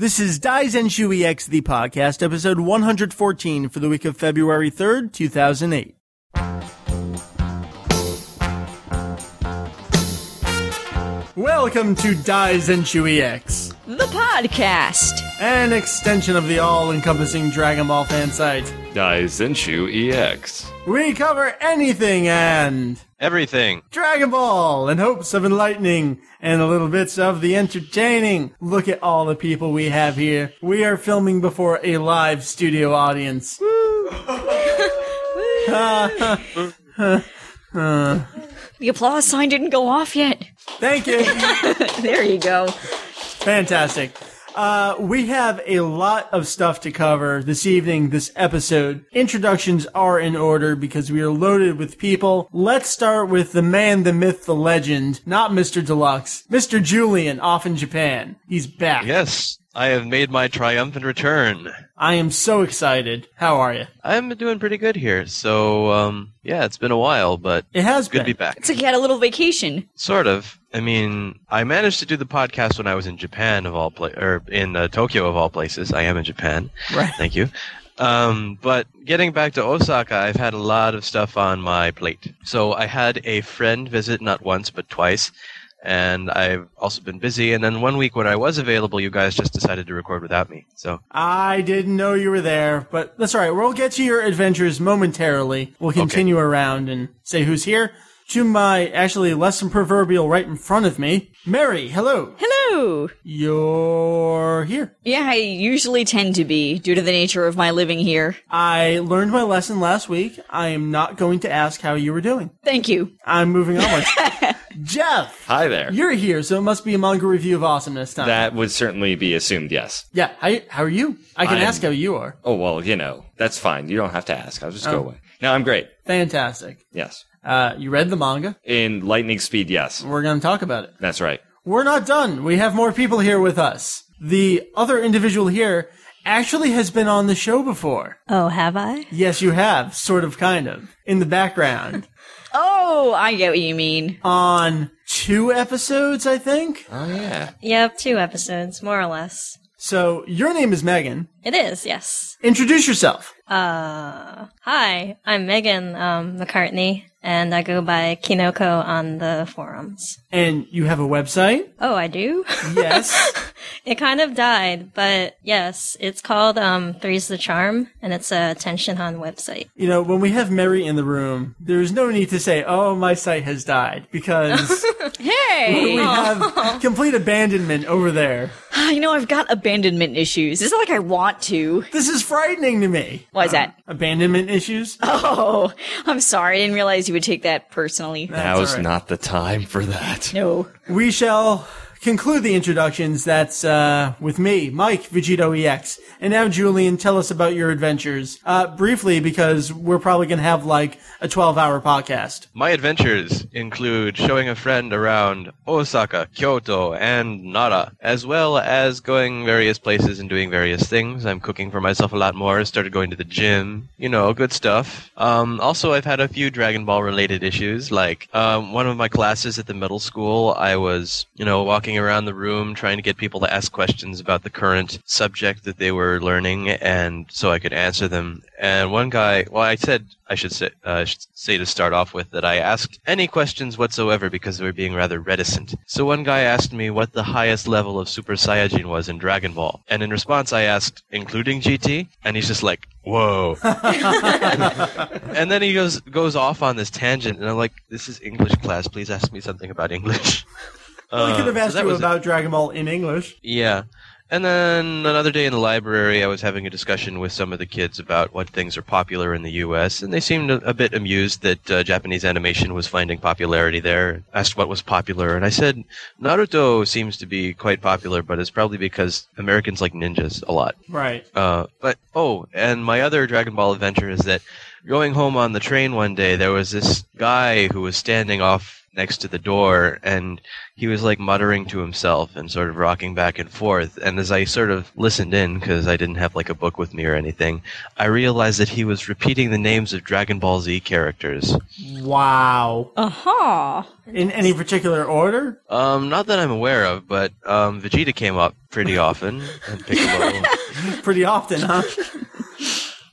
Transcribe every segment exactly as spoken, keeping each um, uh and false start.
This is Daizenshuu E X, the podcast, episode one hundred fourteen for the week of February third, two thousand eight. Welcome to Daizenshuu E X, the podcast, an extension of the all-encompassing Dragon Ball fan site, Daizenshuu E X. We cover anything and everything Dragon Ball in hopes of enlightening and a little bits of the entertaining. Look at all the people we have here. We are filming before a live studio audience. Woo. uh, uh, uh. The applause sign didn't go off yet. Thank you. There you go. Fantastic. Uh, we have a lot of stuff to cover this evening, this episode. Introductions are in order because we are loaded with people. Let's start with the man, the myth, the legend, not Mister Deluxe, Mister Julian, off in Japan. He's back. Yes, I have made my triumphant return. I am so excited. How are you? I'm doing pretty good here. So, um, yeah, it's been a while, but it has good been. to be back. It's like you had a little vacation. Sort of. I mean, I managed to do the podcast when I was in Japan, of all pla- or in uh, Tokyo, of all places. I am in Japan. Right. Thank you. Um, but getting back to Osaka, I've had a lot of stuff on my plate. So I had a friend visit not once, but twice. And I've also been busy. And then one week when I was available, you guys just decided to record without me. So I didn't know you were there, but that's all right. We'll get to your adventures momentarily. We'll continue okay. around and say who's here. To my, actually, less than proverbial right in front of me, Mary, hello. Hello. You're here. Yeah, I usually tend to be, due to the nature of my living here. I learned my lesson last week. I am not going to ask how you were doing. Thank you. I'm moving on. Jeff. Hi there. You're here, so it must be a manga review of awesome this time. That would certainly be assumed, yes. Yeah, how, how are you? I can I'm, ask how you are. Oh, well, you know, that's fine. You don't have to ask. I'll just oh. go away. No, I'm great. Fantastic. Yes. Uh, you read the manga? In lightning speed, yes. We're going to talk about it. That's right. We're not done. We have more people here with us. The other individual here actually has been on the show before. Oh, have I? Yes, you have. Sort of, kind of. In the background. Oh, I get what you mean. On two episodes, I think? Oh, yeah. Yep, two episodes, more or less. So, your name is Megan. It is, yes. Introduce yourself. Uh, hi, I'm Megan um, McCartney, and I go by Kinoko on the forums. And you have a website? Oh, I do? Yes. It kind of died, but yes, it's called um, Three's the Charm, and it's a Tenshinhan website. You know, when we have Mary in the room, there's no need to say, oh, my site has died, because... Hey! We have complete abandonment over there. You know, I've got abandonment issues. It's not like I want to. This is frightening to me. Why is that? Um, abandonment issues? Oh, I'm sorry. I didn't realize you would take that personally. That's Now's right. Not the time for that. No. We shall conclude the introductions. That's uh, with me, Mike, VegettoEX. And now, Julian, tell us about your adventures. Uh, briefly, because we're probably going to have, like, a twelve-hour podcast. My adventures include showing a friend around Osaka, Kyoto, and Nara, as well as going various places and doing various things. I'm cooking for myself a lot more. I started going to the gym. You know, good stuff. Um, also, I've had a few Dragon Ball-related issues. Like, um, one of my classes at the middle school, I was, you know, walking around the room trying to get people to ask questions about the current subject that they were learning, and so I could answer them. And one guy, well, I said I should say, uh, should say to start off with that I asked any questions whatsoever because they were being rather reticent. So one guy asked me what the highest level of Super Saiyajin was in Dragon Ball, and in response I asked, including G T? And he's just like, whoa. And then he goes goes off on this tangent, and I'm like, this is English class. Please ask me something about English. Well, I could have asked uh, so you about it. Dragon Ball in English. Yeah. And then another day in the library, I was having a discussion with some of the kids about what things are popular in the U S, and they seemed a, a bit amused that uh, Japanese animation was finding popularity there. Asked what was popular, and I said, Naruto seems to be quite popular, but it's probably because Americans like ninjas a lot. Right. Uh, but, oh, and my other Dragon Ball adventure is that going home on the train one day, there was this guy who was standing off next to the door, and he was like muttering to himself and sort of rocking back and forth. And as I sort of listened in, because I didn't have like a book with me or anything, I realized that he was repeating the names of Dragon Ball Z characters. Wow. Aha. Uh-huh. In any particular order? Um, not that I'm aware of, but um, Vegeta came up pretty often. And Piccolo. Pretty often, huh?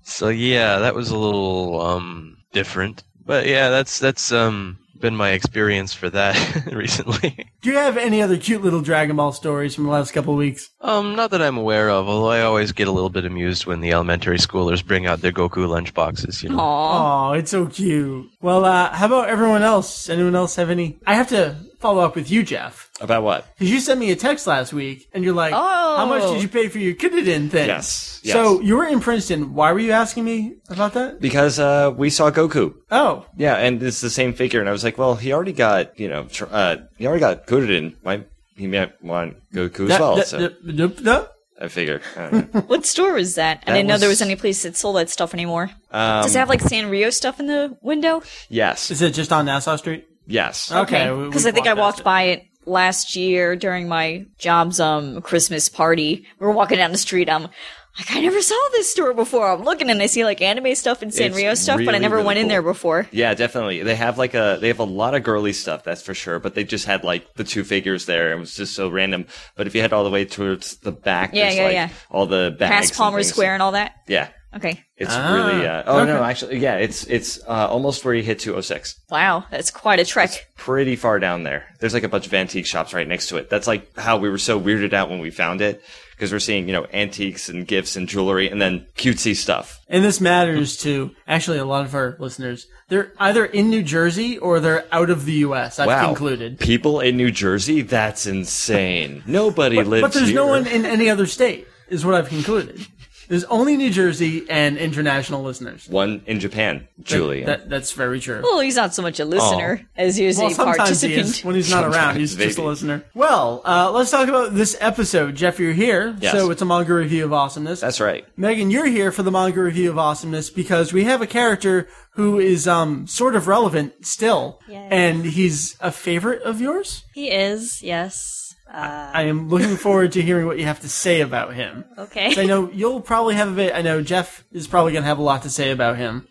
So yeah, that was a little um, different. But yeah, that's that's um been my experience for that recently. Do you have any other cute little Dragon Ball stories from the last couple of weeks? Um, not that I'm aware of, although I always get a little bit amused when the elementary schoolers bring out their Goku lunch boxes, you know. Aw, it's so cute. Well, uh, how about everyone else? Anyone else have any? I have to follow up with you, Jeff. About what? Because you sent me a text last week, and you're like, oh. How much did you pay for your Kintoun thing? Yes, yes. So, you were in Princeton. Why were you asking me about that? Because uh, we saw Goku. Oh. Yeah, and it's the same figure, and I was like, well, he already got, you know, tr- uh, he already got Kintoun. Why, he might want Goku as well, so. I figured. I don't know. What store was that? I that didn't know was... there was any place that sold that stuff anymore. Um, Does it have, like, Sanrio stuff in the window? Yes. Is it just on Nassau Street? Yes. Okay. Because I think I walked by it last year during my job's um Christmas party. We were walking down the street. I'm like, I never saw this store before. I'm looking and I see like anime stuff and Sanrio stuff, but I never went in there before. Yeah, definitely. They have like a they have a lot of girly stuff, that's for sure. But they just had like the two figures there. It was just so random. But if you head all the way towards the back, yeah, there's yeah, like yeah. all the bags past Palmer Square and all that. Yeah. Okay. It's ah, really, uh, oh okay. no, actually, yeah, it's it's uh, almost where you hit two oh six. Wow, that's quite a trek. It's pretty far down there. There's like a bunch of antique shops right next to it. That's like how we were so weirded out when we found it, because we're seeing, you know, antiques and gifts and jewelry and then cutesy stuff. And this matters to, actually, a lot of our listeners. They're either in New Jersey or they're out of the U S, I've wow. concluded. People in New Jersey? That's insane. Nobody but, lives here. But there's here. no one in any other state, is what I've concluded. There's only New Jersey and international listeners. One in Japan, Julie. That, that, that's very true. Well, he's not so much a listener Aww. as he is well, a participant. He is. When he's not sometimes around, he's maybe. just a listener. Well, uh, let's talk about this episode. Jeff, you're here, yes. so it's a manga review of awesomeness. That's right. Megan, you're here for the manga review of awesomeness because we have a character who is um sort of relevant still, Yay. and he's a favorite of yours? He is, yes. Uh, I am looking forward to hearing what you have to say about him. Okay. I know you'll probably have a bit. I know Jeff is probably going to have a lot to say about him.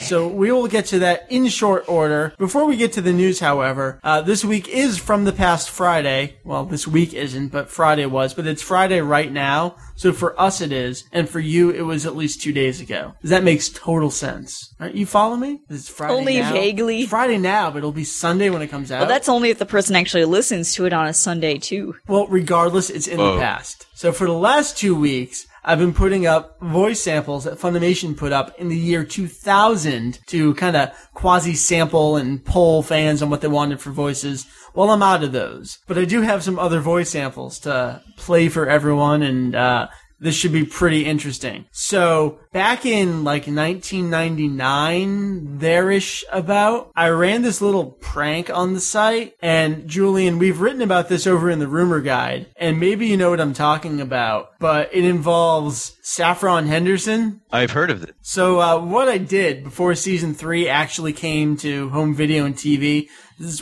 So we will get to that in short order. Before we get to the news, however, uh, this week is from the past Friday. Well, this week isn't, but Friday was. But it's Friday right now. So for us it is. And for you, it was at least two days ago. That makes total sense. Aren't you following me? It's Friday only now. Vaguely. It's Friday now, but it'll be Sunday when it comes out. Well, that's only if the person actually listens to it on a Sunday, too. Well, regardless, it's in Whoa. the past. So for the last two weeks... I've been putting up voice samples that Funimation put up in the year two thousand to kind of quasi-sample and poll fans on what they wanted for voices. Well, I'm out of those. But I do have some other voice samples to play for everyone, and uh this should be pretty interesting. So back in like nineteen ninety-nine, there-ish about, I ran this little prank on the site. And Julian, we've written about this over in the rumor guide. And maybe you know what I'm talking about. But it involves Saffron Henderson. I've heard of it. So uh, what I did before season three actually came to home video and T V...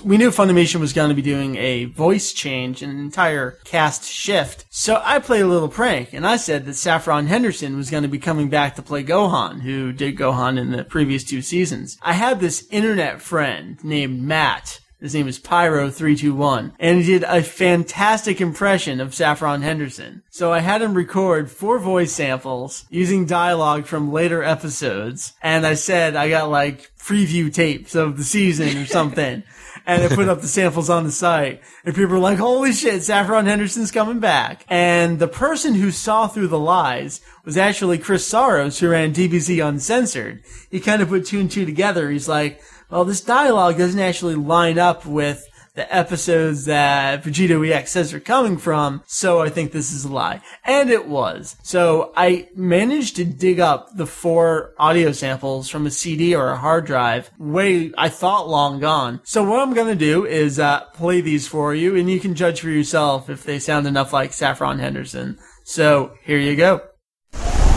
We knew Funimation was going to be doing a voice change, an entire cast shift. So I played a little prank, and I said that Saffron Henderson was going to be coming back to play Gohan, who did Gohan in the previous two seasons. I had this internet friend named Matt. His name is Pyro three two one, and he did a fantastic impression of Saffron Henderson. So I had him record four voice samples using dialogue from later episodes, and I said I got, like, preview tapes of the season or something. And I put up the samples on the site. And people were like, holy shit, Saffron Henderson's coming back. And the person who saw through the lies was actually Chris Saros, who ran D B Z Uncensored. He kind of put two and two together. He's like, well, this dialogue doesn't actually line up with the episodes that VegettoEX says are coming from, so I think this is a lie. And it was. So I managed to dig up the four audio samples from a C D or a hard drive, way, I thought, long gone. So what I'm going to do is uh, play these for you, and you can judge for yourself if they sound enough like Saffron Henderson. So here you go.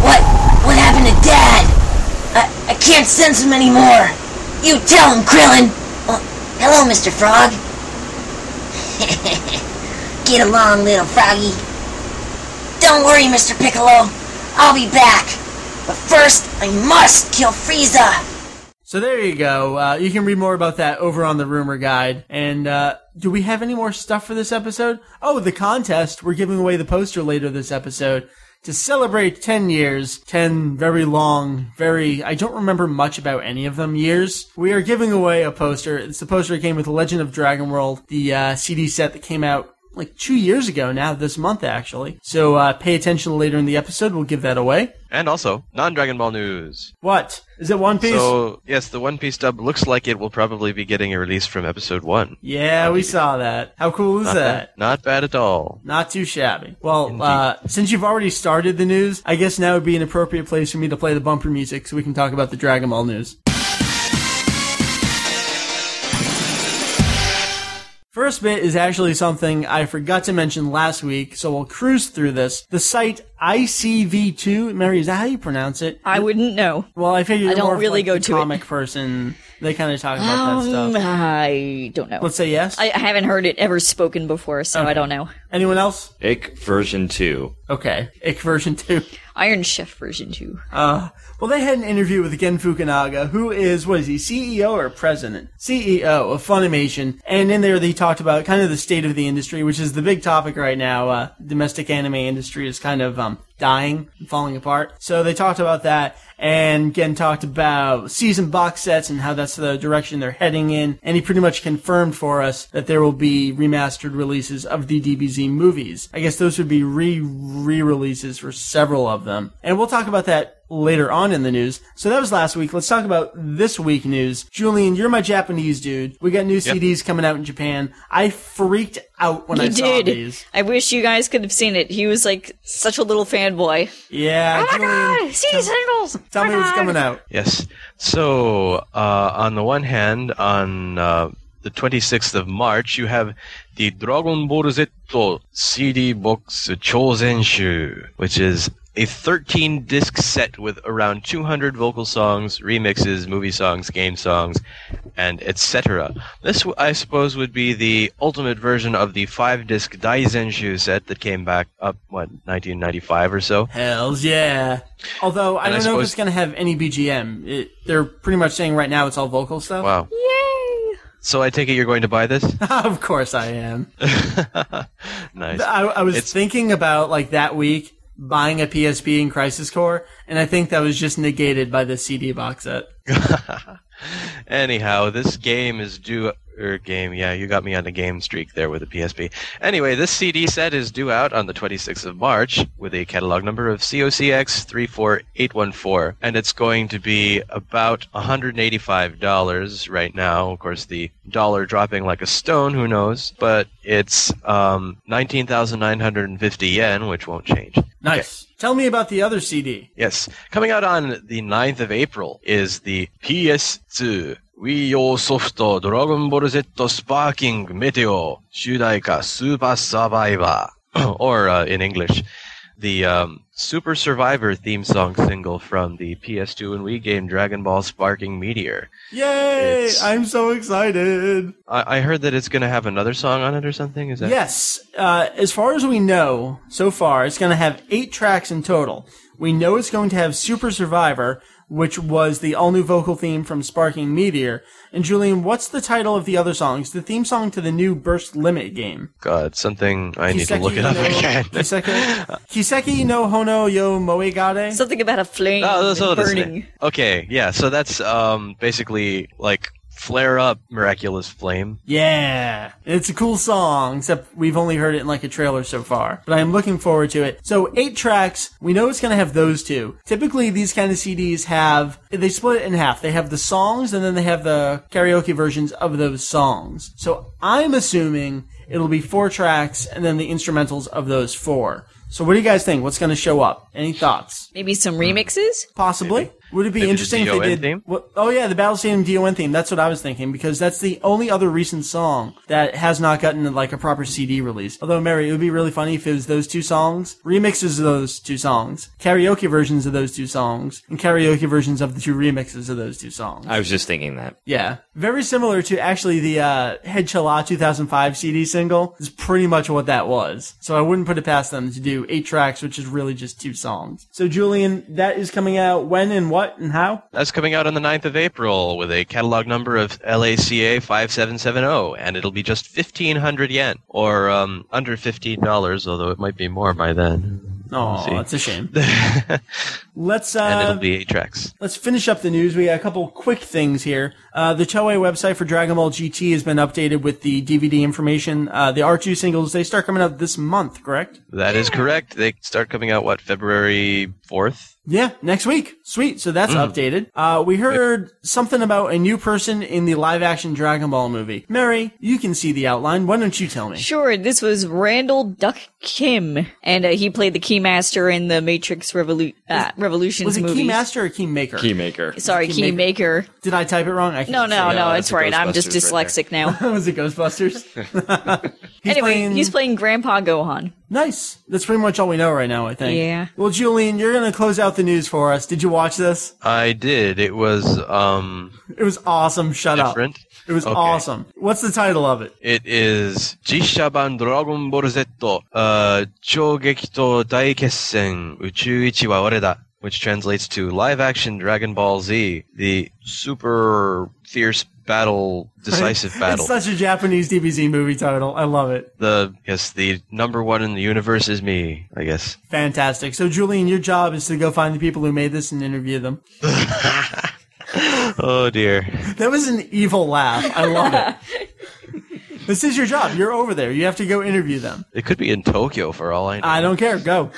What? What happened to Dad? I, I can't sense him anymore. You tell him, Krillin. Hello, Mister Frog. Get along, little froggy. Don't worry, Mister Piccolo. I'll be back. But first, I must kill Frieza. So there you go. Uh, you can read more about that over on the Rumor Guide. And uh, do we have any more stuff for this episode? Oh, the contest. We're giving away the poster later this episode to celebrate ten years. ten very long, very... I don't remember much about any of them years. We are giving away a poster. It's the poster that came with Legend of Dragon World, the uh, C D set that came out like two years ago now, this month actually. So uh, pay attention later in the episode. We'll give that away. And also, non-Dragon Ball news. What? Is it One Piece? So, yes, the One Piece dub looks like it will probably be getting a release from episode one. Yeah, we saw that. How cool is not that? Bad. Not bad at all. Not too shabby. Well, uh, since you've already started the news, I guess now would be an appropriate place for me to play the bumper music so we can talk about the Dragon Ball news. First bit is actually something I forgot to mention last week, so we'll cruise through this. The site I C V two, Mary, is that how you pronounce it? I wouldn't know. Well, I figured I don't more really like go to comic it. Person. They kind of talk about um, that stuff. I don't know. Let's say yes. I haven't heard it ever spoken before, so okay. I don't know. Anyone else? Ick version two. Okay, Ick version two. Iron Chef version two. Uh, well, they had an interview with Gen Fukunaga, who is, what is he, C E O or president? C E O of Funimation. And in there they talked about kind of the state of the industry, which is the big topic right now. Uh, domestic anime industry is kind of um, dying, falling apart. So they talked about that. And Gen talked about season box sets and how that's the direction they're heading in. And he pretty much confirmed for us that there will be remastered releases of the D B Z movies. I guess those would be re- re-releases for several of them. And we'll talk about that later on in the news. So that was last week. Let's talk about this week news. Julian, you're my Japanese dude. We got new yep. C Ds coming out in Japan. I freaked out when you I saw did. These. I wish you guys could have seen it. He was like such a little fanboy. Yeah. Oh Julian, my god! C D singles! Tell my me what's god. Coming out. Yes. So, uh, on the one hand, on uh, the twenty-sixth of March, you have the Dragon Ball Z C D Box Chouzenshu, which is a thirteen disc set with around two hundred vocal songs, remixes, movie songs, game songs, and et cetera. This, I suppose, would be the ultimate version of the five disc Daizenshuu set that came back up, what, nineteen ninety-five or so? Hells yeah. Although, I and don't I suppose... know if it's going to have any B G M. It, they're pretty much saying right now it's all vocal stuff. Wow. Yay! So I take it you're going to buy this? Of course I am. Nice. I, I was it's... thinking about, like, that week, buying a P S P in Crisis Core, and I think that was just negated by the C D box set. Anyhow, this game is due... Er, game, yeah, you got me on the game streak there with the P S P. Anyway, this C D set is due out on the twenty-sixth of March with a catalog number of C O C X three four eight one four, and it's going to be about one hundred eighty-five dollars right now. Of course, the dollar dropping like a stone, who knows? But it's um, nineteen thousand nine hundred fifty yen, which won't change. Nice. Okay. Tell me about the other C D. Yes. Coming out on the ninth of April is the P S two. Wii U Soft Dragon Ball Z Sparking Meteor Shudaika Super Survivor, or uh, in English, the um, Super Survivor theme song single from the P S two and Wii game Dragon Ball Sparking Meteor. Yay! It's... I'm so excited! I, I heard that it's going to have another song on it or something? Is that? Yes. Uh, as far as we know, so far, it's going to have eight tracks in total. We know it's going to have Super Survivor, which was the all-new vocal theme from Sparking Meteor. And Julian, what's the title of the other songs? The theme song to the new Burst Limit game. God, something I Kiseki need to look it up no, again. Kiseki, Kiseki no Hono yo Moegare? Something about a flame oh, so burning. Okay, yeah, so that's um, basically like... Flare Up, Miraculous Flame. Yeah. It's a cool song, except we've only heard it in like a trailer so far. But I'm looking forward to it. So eight tracks, we know it's going to have those two. Typically these kind of C Ds have, they split it in half. They have the songs and then they have the karaoke versions of those songs. So I'm assuming it'll be four tracks and then the instrumentals of those four. So what do you guys think? What's going to show up? Any thoughts? Maybe some remixes? Possibly. Maybe. Would it be Maybe interesting the if they did? Theme? What, oh yeah, the Battle Stadium D O N theme. That's what I was thinking, because that's the only other recent song that has not gotten like a proper C D release. Although, Mary, it would be really funny if it was those two songs, remixes of those two songs, karaoke versions of those two songs, and karaoke versions of the two remixes of those two songs. I was just thinking that. Yeah, very similar to actually the uh, Head Chala two thousand five C D single is pretty much what that was. So I wouldn't put it past them to do eight tracks, which is really just two songs. So Julian, that is coming out when and what? And how? That's coming out on the ninth of April with a catalog number of L A C A five seven seven zero, and it'll be just fifteen hundred yen, or um, under fifteen dollars, although it might be more by then. Oh, that's a shame. Let's. Uh, and it'll be eight tracks. Let's finish up the news. We got a couple quick things here. Uh, the Toei website for Dragon Ball G T has been updated with the D V D information. Uh, the R two singles, they start coming out this month, correct? That is correct. They start coming out, what, February fourth? Yeah, next week. Sweet. So that's mm. updated. Uh, we heard something about a new person in the live-action Dragon Ball movie. Mary, you can see the outline. Why don't you tell me? Sure. This was Randall Duck Kim, and uh, he played the Key Master in the Matrix Revolu- uh, Revolutions was it movies. Key Master or Key Maker? Key Maker. Sorry, Key, Key Maker. Maker. Did I type it wrong? I can't no, no, no, no, it's right. I'm just dyslexic right now. Was it Ghostbusters? he's anyway, playing... he's playing Grandpa Gohan. Nice. That's pretty much all we know right now, I think. Yeah. Well, Julian, you're going to close out the news for us. Did you watch this? I did. It was, um... It was awesome. Shut different. Up. It was okay. awesome. What's the title of it? It is Jishaban Dragon Ball Z, uh, Chōgeki to Daikessen, Uchuichi wa Ore da, which translates to Live Action Dragon Ball Z, the super fierce battle, decisive battle. It's such a Japanese D B Z movie title. I love it. The yes, the number one in the universe is me, I guess. Fantastic. So, Julian, your job is to go find the people who made this and interview them. Oh, dear. That was an evil laugh. I love it. This is your job. You're over there. You have to go interview them. It could be in Tokyo for all I know. I don't care. Go.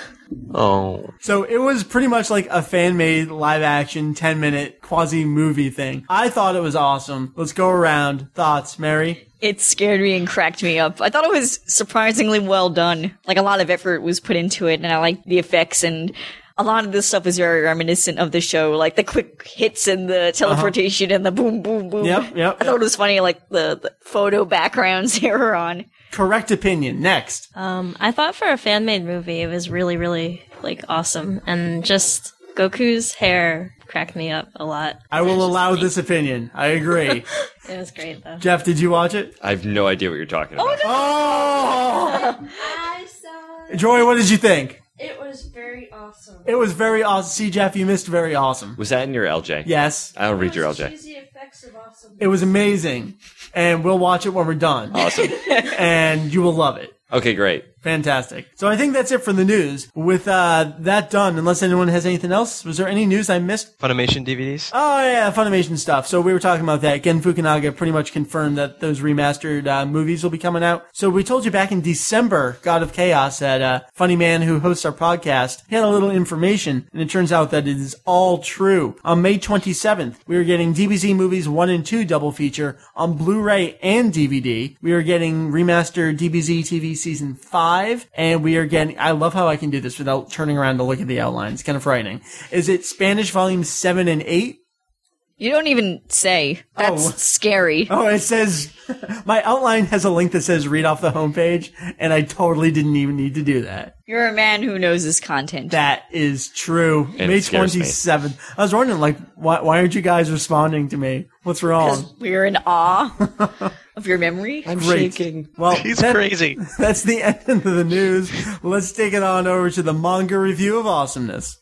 Oh. So it was pretty much like a fan-made live-action ten-minute quasi-movie thing. I thought it was awesome. Let's go around. Thoughts, Mary? It scared me and cracked me up. I thought it was surprisingly well done. Like, a lot of effort was put into it, and I liked the effects, and a lot of this stuff is very reminiscent of the show, like the quick hits and the teleportation uh-huh. and the boom, boom, boom. Yep, yep. I thought yep. it was funny, like the, the photo backgrounds they were on. Correct opinion. Next. Um, I thought for a fan-made movie, it was really, really, like, awesome. And just Goku's hair cracked me up a lot. I will allow this opinion. I agree. It was great, though. Jeff, did you watch it? I have no idea what you're talking about. Oh, no! Oh! Joy, what did you think? It was very awesome. It was very awesome. See, Jeff, you missed very awesome. Was that in your L J? Yes. I don't read your L J. Cheesy effects of awesome. It was amazing. And we'll watch it when we're done. Awesome. And you will love it. Okay, great. Fantastic. So I think that's it for the news. With uh, that done, unless anyone has anything else, was there any news I missed? Funimation D V Ds? Oh, yeah, Funimation stuff. So we were talking about that. Gen Fukunaga pretty much confirmed that those remastered uh, movies will be coming out. So we told you back in December, God of Chaos, that uh, funny man who hosts our podcast, he had a little information, and it turns out that it is all true. On May twenty-seventh, we were getting D B Z Movies one and two double feature on Blu-ray and D V D. We were getting remastered D B Z T V Season five. And we are getting, I love how I can do this without turning around to look at the outlines. It's kind of frightening. Is it Spanish volumes seven and eight? You don't even say. That's oh. scary. Oh, it says, my outline has a link that says read off the homepage, and I totally didn't even need to do that. You're a man who knows his content. That is true. And May twenty-seventh. Me. I was wondering, like, why, why aren't you guys responding to me? What's wrong? Because we're in awe of your memory. I'm Great. shaking. Well, he's that, crazy. That's the end of the news. Let's take it on over to the manga review of awesomeness.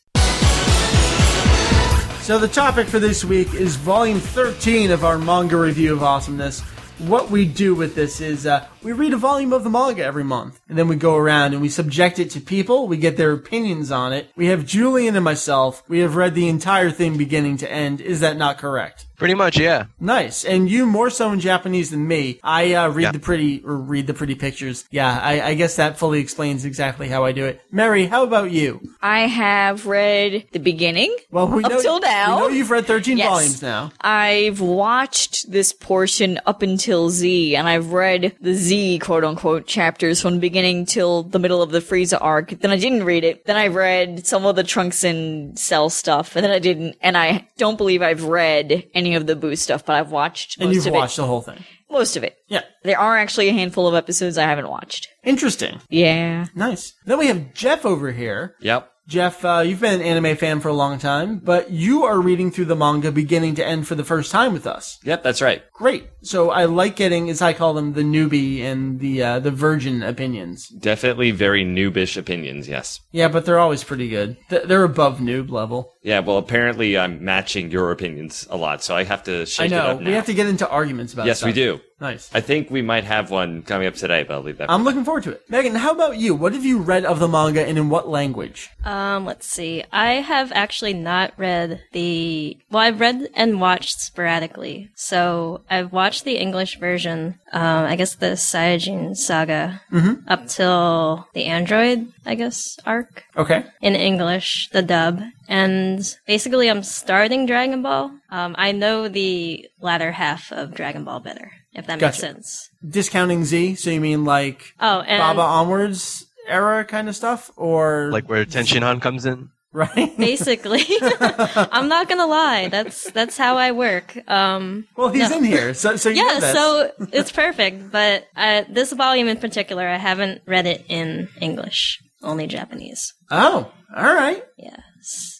So the topic for this week is volume thirteen of our manga review of awesomeness. What we do with this is uh, we read a volume of the manga every month, and then we go around and we subject it to people. We get their opinions on it. We have Julian and myself. We have read the entire thing beginning to end. Is that not correct? Pretty much, yeah. Nice. And you more so in Japanese than me. I uh, read yeah. the pretty or read the pretty pictures. Yeah, I, I guess that fully explains exactly how I do it. Mary, how about you? I have read the beginning well, we up know, till now. We know you've read thirteen yes. volumes now. I've watched this portion up until Z, and I've read the Z Z, quote-unquote, chapters from the beginning till the middle of the Frieza arc. Then I didn't read it. Then I read some of the Trunks and Cell stuff, and then I didn't. And I don't believe I've read any of the Boo stuff, but I've watched most of it. And you've watched the whole thing? Most of it. Yeah. There are actually a handful of episodes I haven't watched. Interesting. Yeah. Nice. Then we have Jeff over here. Yep. Jeff, uh, you've been an anime fan for a long time, but you are reading through the manga beginning to end for the first time with us. Yep, that's right. Great. So I like getting, as I call them, the newbie and the uh, the virgin opinions. Definitely very noobish opinions, yes. Yeah, but they're always pretty good. They're above noob level. Yeah, well, apparently I'm matching your opinions a lot, so I have to shake it up now. I know. We have to get into arguments about yes, stuff. Yes, we do. Nice. I think we might have one coming up today, but I'll leave that. I'm looking forward to it. Megan, how about you? What have you read of the manga and in what language? Um, let's see. I have actually not read the... Well, I've read and watched sporadically. So I've watched the English version, um, I guess the Saiyajin Saga, mm-hmm. up till the Android, I guess, arc. Okay. In English, the dub. And basically, I'm starting Dragon Ball. Um, I know the latter half of Dragon Ball better, if that makes gotcha. sense. Discounting Z, so you mean like oh, and Baba onwards era kind of stuff? Or like where Tenshinhan comes in? Right. Basically. I'm not going to lie. That's that's how I work. Um, well, he's no. in here, so, so you yeah, know this. So it's perfect. But I, this volume in particular, I haven't read it in English, only Japanese. Oh, all right. Yeah.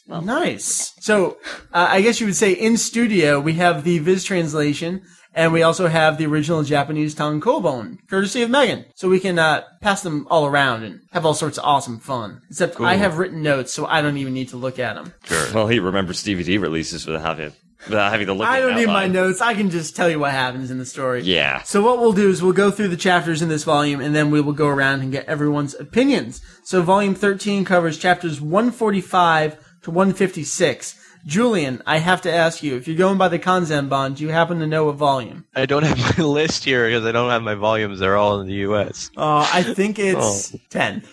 Well, nice. Okay. So uh, I guess you would say in studio, we have the Viz translation, and we also have the original Japanese tankobon, courtesy of Megan. So we can uh, pass them all around and have all sorts of awesome fun. Except cool. I have written notes, so I don't even need to look at them. Sure. Well, he remembers D V D releases without having, without having to look at them. I don't need my notes. I can just tell you what happens in the story. Yeah. So what we'll do is we'll go through the chapters in this volume, and then we will go around and get everyone's opinions. So volume thirteen covers chapters one forty-five to one fifty-six. Julian, I have to ask you, if you're going by the Kanzenban, do you happen to know a volume? I don't have my list here because I don't have my volumes. They're all in the U S. Uh, I think it's oh. ten.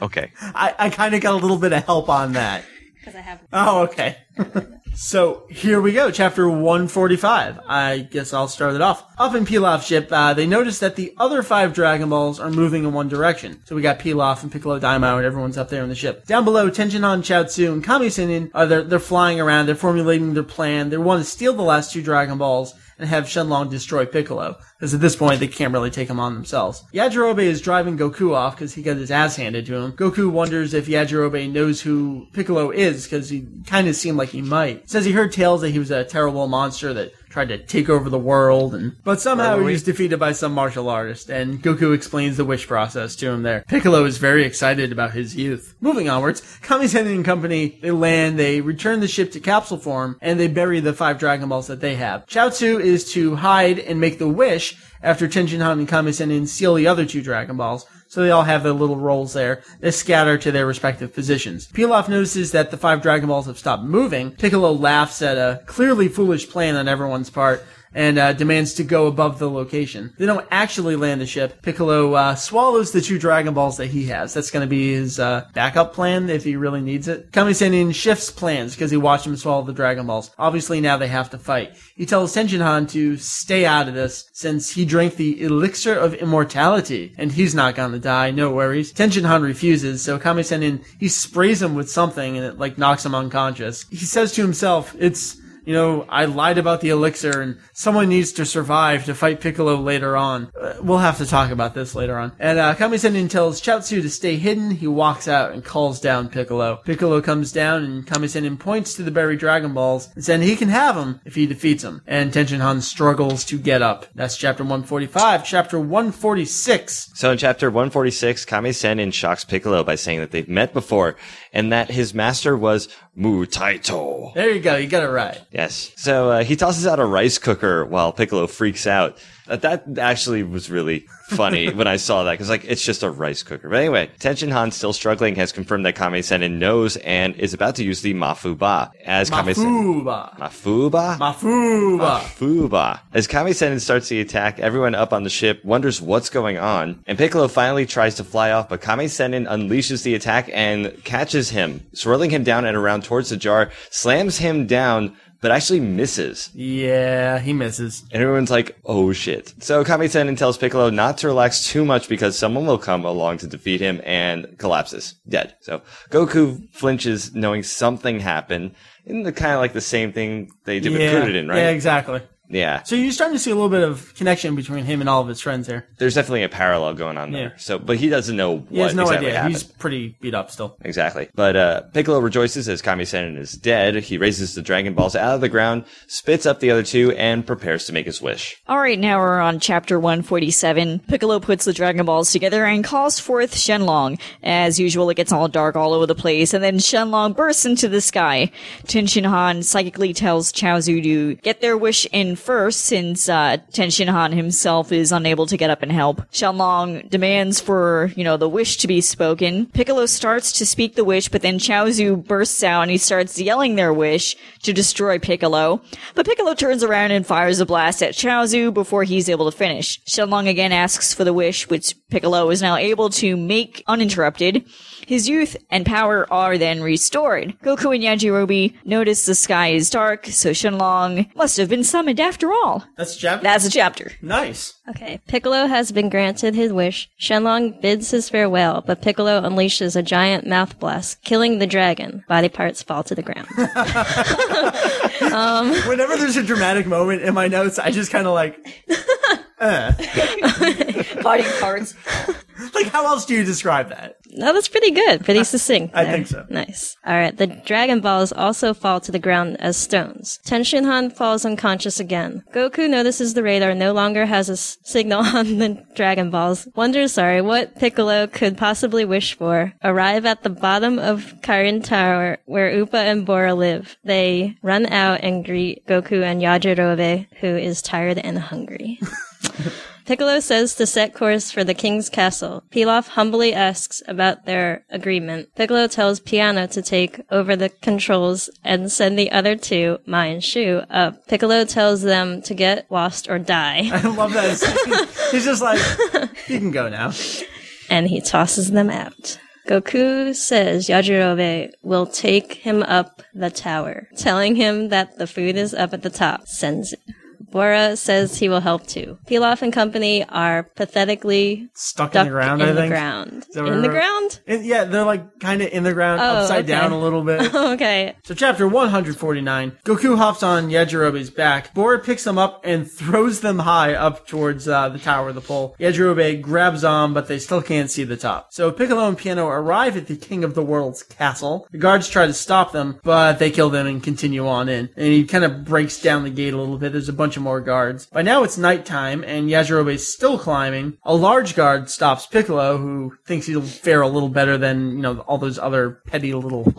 Okay. I, I kind of got a little bit of help on that. Because I have. Oh, okay. So here we go, chapter one forty-five. I guess I'll start it off. Up in Pilaf's ship, uh, they notice that the other five Dragon Balls are moving in one direction. So we got Pilaf and Piccolo Daimao and everyone's up there on the ship. Down below, Tenshinhan, Chiaotzu, and Kame-Sen'nin are they're, they're flying around. They're formulating their plan. They want to steal the last two Dragon Balls and have Shenlong destroy Piccolo. Because at this point, they can't really take him on themselves. Yajirobe is driving Goku off because he got his ass handed to him. Goku wonders if Yajirobe knows who Piccolo is because he kind of seemed like he might. Says he heard tales that he was a terrible monster that tried to take over the world, and but somehow he was defeated by some martial artist, and Goku explains the wish process to him there. Piccolo is very excited about his youth. Moving onwards, Kami-Sen'nin and company, they land, they return the ship to capsule form, and they bury the five Dragon Balls that they have. Chiaotzu is to hide and make the wish after Tenshinhan and Kami-Sen'nin steal the other two Dragon Balls, so they all have their little roles there. They scatter to their respective positions. Pilaf notices that the five Dragon Balls have stopped moving. Piccolo laughs at a clearly foolish plan on everyone's part and uh, demands to go above the location. They don't actually land the ship. Piccolo uh, swallows the two Dragon Balls that he has. That's going to be his uh, backup plan if he really needs it. Kami-Sen'nin shifts plans because he watched him swallow the Dragon Balls. Obviously, now they have to fight. He tells Tenshinhan to stay out of this since he drank the elixir of immortality and he's not going to die, no worries. Tenshinhan refuses, so Kami-Sen'nin, he sprays him with something and it like knocks him unconscious. He says to himself, it's... You know, I lied about the elixir, and someone needs to survive to fight Piccolo later on. Uh, we'll have to talk about this later on. And uh, Kami-Sen'nin tells Chiaotzu to stay hidden. He walks out and calls down Piccolo. Piccolo comes down, and Kami-Sen'nin points to the buried Dragon Balls and says he can have them if he defeats them. And Tenshinhan struggles to get up. That's chapter one forty-five. Chapter one forty-six. So in chapter one forty-six, Kami-Sen'nin shocks Piccolo by saying that they've met before, and that his master was Mutaito. There you go. You got it right. Yes. So uh, he tosses out a rice cooker while Piccolo freaks out. Uh, that actually was really funny when I saw that because, like, it's just a rice cooker. But anyway, Tenshinhan, still struggling, has confirmed that Kame-Sen'nin knows and is about to use the Mafūba as Kame-Sen'nin. Mafūba. Mafūba? Mafūba. Mafūba. As Kame-Sen'nin starts the attack, everyone up on the ship wonders what's going on, and Piccolo finally tries to fly off, but Kame-Sen'nin unleashes the attack and catches him, swirling him down and around towards the jar, slams him down, but actually misses. Yeah, he misses. And everyone's like, oh shit. So Kame-Sen'nin tells Piccolo not to relax too much because someone will come along to defeat him, and collapses, dead. So Goku flinches knowing something happened, and the kind of like the same thing they did yeah. with Krudin, right? Yeah, exactly. Yeah. So you're starting to see a little bit of connection between him and all of his friends here. There's definitely a parallel going on there. Yeah. So, but he doesn't know what He has no exactly idea. Happened. He's pretty beat up still. Exactly. But uh, Piccolo rejoices as Kame-Sen'nin is dead. He raises the Dragon Balls out of the ground, spits up the other two, and prepares to make his wish. All right, now we're on chapter one forty-seven. Piccolo puts the Dragon Balls together and calls forth Shenlong. As usual, it gets all dark all over the place, and then Shenlong bursts into the sky. Tenshinhan psychically tells Chiaotzu to get their wish in first, since uh, Tenshinhan himself is unable to get up and help. Shenlong demands for, you know, the wish to be spoken. Piccolo starts to speak the wish, but then Chiaotzu bursts out and he starts yelling their wish to destroy Piccolo. But Piccolo turns around and fires a blast at Chiaotzu before he's able to finish. Shenlong again asks for the wish, which Piccolo is now able to make uninterrupted. His youth and power are then restored. Goku and Yajirobe notice the sky is dark, so Shenlong must have been summoned after all. That's a chapter? That's a chapter. Nice. Okay, Piccolo has been granted his wish. Shenlong bids his farewell, but Piccolo unleashes a giant mouth blast, killing the dragon. Body parts fall to the ground. um, Whenever there's a dramatic moment in my notes, I just kind of like... Uh. Body parts. Like, how else do you describe that? No, that's pretty good. Pretty succinct. I there. think so. Nice. All right. The Dragon Balls also fall to the ground as stones. Tenshinhan falls unconscious again. Goku notices the radar no longer has a s- signal on the Dragon Balls. Wonders, sorry, what Piccolo could possibly wish for. Arrive at the bottom of Karin Tower, where Upa and Bora live. They run out and greet Goku and Yajirobe, who is tired and hungry. Piccolo says to set course for the king's castle. Pilaf humbly asks about their agreement. Piccolo tells Piano to take over the controls and send the other two, Mai and Shu, up. Piccolo tells them to get lost or die. I love that. He's just like, you can go now. And he tosses them out. Goku says Yajirobe will take him up the tower, telling him that the food is up at the top. Sends it. Bora says he will help too. Pilaf and company are pathetically stuck, stuck in the ground. In I the think. ground. In the remember? ground. In, yeah, they're like kind of in the ground, oh, upside okay. down a little bit. Okay. So chapter one forty-nine. Goku hops on Yajirobe's back. Bora picks them up and throws them high up towards uh, the tower of the pole. Yajirobe grabs on, but they still can't see the top. So Piccolo and Piano arrive at the King of the World's castle. The guards try to stop them, but they kill them and continue on in. And he kind of breaks down the gate a little bit. There's a bunch of more guards. By now it's nighttime and Yajirobe is still climbing. A large guard stops Piccolo, who thinks he'll fare a little better than, you know, all those other petty little...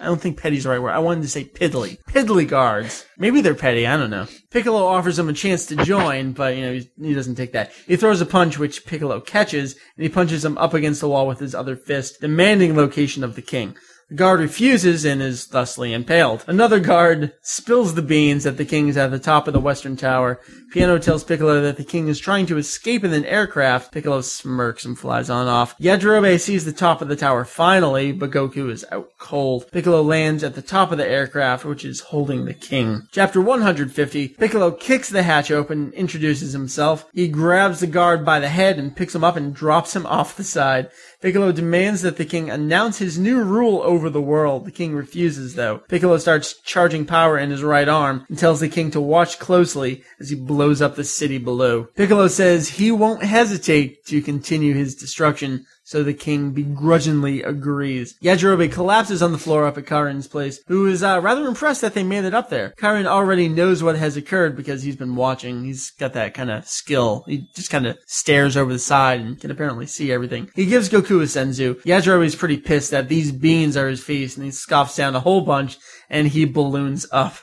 I don't think petty's the right word. I wanted to say piddly. Piddly guards. Maybe they're petty. I don't know. Piccolo offers him a chance to join, but, you know, he, he doesn't take that. He throws a punch, which Piccolo catches, and he punches him up against the wall with his other fist, demanding location of the king. The guard refuses and is thusly impaled. Another guard spills the beans that the king is at the top of the western tower. Piano tells Piccolo that the king is trying to escape in an aircraft. Piccolo smirks and flies on off. Yajirobe sees the top of the tower finally, but Goku is out cold. Piccolo lands at the top of the aircraft, which is holding the king. Chapter one fifty. Piccolo kicks the hatch open and introduces himself. He grabs the guard by the head and picks him up and drops him off the side. Piccolo demands that the king announce his new rule over the world. The king refuses, though. Piccolo starts charging power in his right arm and tells the king to watch closely as he blows up the city below. Piccolo says he won't hesitate to continue his destruction, so the king begrudgingly agrees. Yajirobe collapses on the floor up at Karin's place, who is uh, rather impressed that they made it up there. Karin already knows what has occurred because he's been watching. He's got that kind of skill. He just kind of stares over the side and can apparently see everything. He gives Goku a senzu. Yajirobe's pretty pissed that these beans are his feast, and he scoffs down a whole bunch, and he balloons up.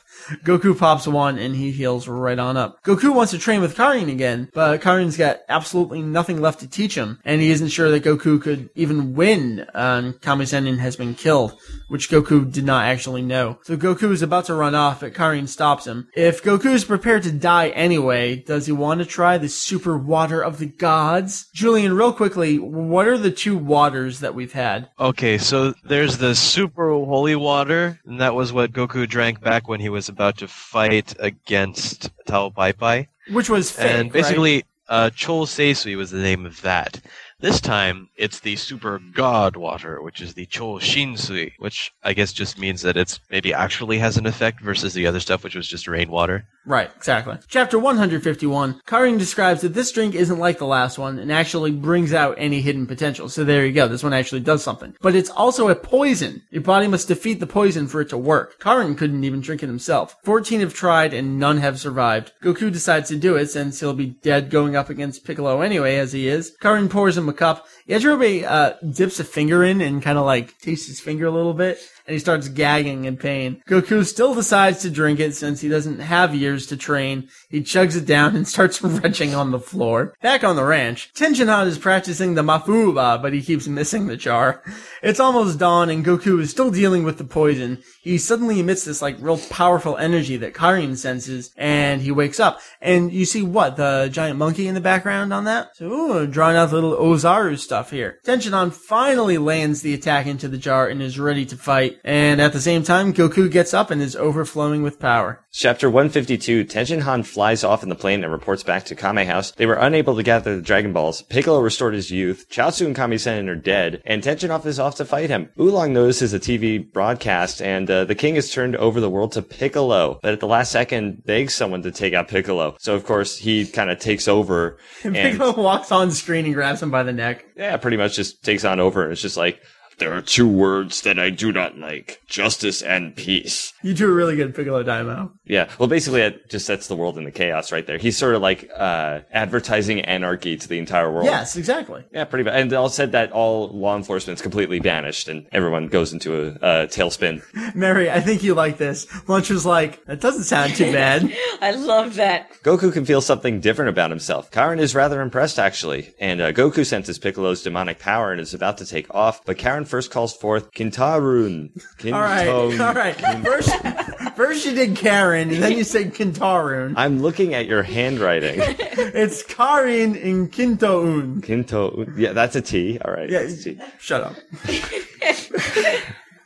Goku pops one, and he heals right on up. Goku wants to train with Karin again, but Karin's got absolutely nothing left to teach him, and he isn't sure that Goku could even win, and um, Kame-Sen'nin has been killed, which Goku did not actually know. So Goku is about to run off, but Karin stops him. If Goku is prepared to die anyway, does he want to try the super water of the gods? Julian, real quickly, what are the two waters that we've had? Okay, so there's the super holy water, and that was what Goku drank back when he was was about to fight against Tao Pai Pai. Which was fake, And basically, right? uh, Chol Seisui was the name of that. This time, it's the Super God Water, which is the Chol Shinsui, which I guess just means that it's maybe actually has an effect versus the other stuff, which was just rainwater. Right, exactly. Chapter one fifty-one, Karin describes that this drink isn't like the last one and actually brings out any hidden potential. So there you go, this one actually does something. But it's also a poison. Your body must defeat the poison for it to work. Karin couldn't even drink it himself. fourteen have tried and none have survived. Goku decides to do it since he'll be dead going up against Piccolo anyway, as he is. Karin pours him a cup. Yajirobe uh, dips a finger in and kind of like tastes his finger a little bit, and he starts gagging in pain. Goku still decides to drink it since he doesn't have years to train. He chugs it down and starts retching on the floor. Back on the ranch, Tenshinhan is practicing the Mafūba, but he keeps missing the jar. It's almost dawn and Goku is still dealing with the poison. He suddenly emits this like real powerful energy that Karin senses, and he wakes up. And you see what? The giant monkey in the background on that? So, ooh, drawing out the little Ozaru stuff here. Tenshinhan finally lands the attack into the jar and is ready to fight. And at the same time, Goku gets up and is overflowing with power. Chapter one fifty-two, Tenshinhan flies off in the plane and reports back to Kame House. They were unable to gather the Dragon Balls. Piccolo restored his youth. Chiaotzu and Kame-Sen'nin are dead, and Tenshinhan is off to fight him. Oolong notices a T V broadcast, and uh, the king has turned over the world to Piccolo, but at the last second begs someone to take out Piccolo. So, of course, he kind of takes over. And, and Piccolo walks on screen and grabs him by the neck. Yeah, pretty much just takes on over, and it's just like, there are two words that I do not like, justice and peace. You do a really good Piccolo Daimao. Yeah, well, basically, that just sets the world into chaos right there. He's sort of like uh, advertising anarchy to the entire world. Yes, exactly. Yeah, pretty much. And all said that all law enforcement's completely banished, and everyone goes into a, a tailspin. Mary, I think you like this. Lunch was like, that doesn't sound too bad. I love that. Goku can feel something different about himself. Karin is rather impressed, actually, and uh, Goku senses Piccolo's demonic power and is about to take off, but Karin first calls forth Kintoun. Kintoun. All right, all right. First, first you did Karin, and then you said Kintoun. I'm looking at your handwriting. It's Karin in Kintoun. Kintoun. Yeah, that's a T. All right. Yeah, it's T. Shut up.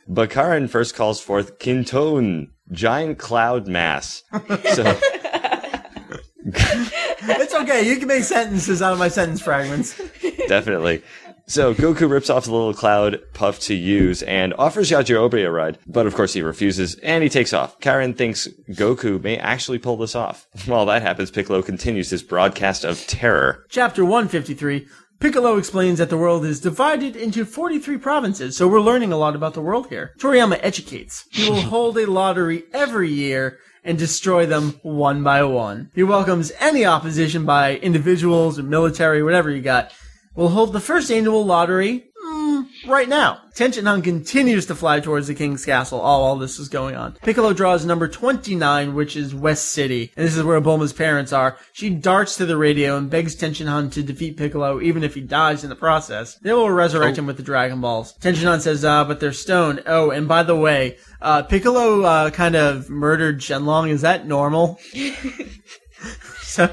But Karin first calls forth Kintoun, giant cloud mass. So. It's okay. You can make sentences out of my sentence fragments. Definitely. So Goku rips off the little cloud puff to use and offers Yajirobe a ride, but of course he refuses and he takes off. Karin thinks Goku may actually pull this off. While that happens, Piccolo continues his broadcast of terror. Chapter one fifty-three. Piccolo explains that the world is divided into forty-three provinces, so we're learning a lot about the world here. Toriyama educates. He will hold a lottery every year and destroy them one by one. He welcomes any opposition by individuals or military, whatever you got. We'll hold the first annual lottery mm, right now. Tenshinhan continues to fly towards the king's castle. All, all this is going on. Piccolo draws number twenty-nine, which is West City. And this is where Bulma's parents are. She darts to the radio and begs Tenshinhan to defeat Piccolo, even if he dies in the process. They will resurrect oh. him with the Dragon Balls. Tenshinhan says, uh, but they're stoned. Oh, and by the way, uh, Piccolo uh, kind of murdered Shenlong. Is that normal? So,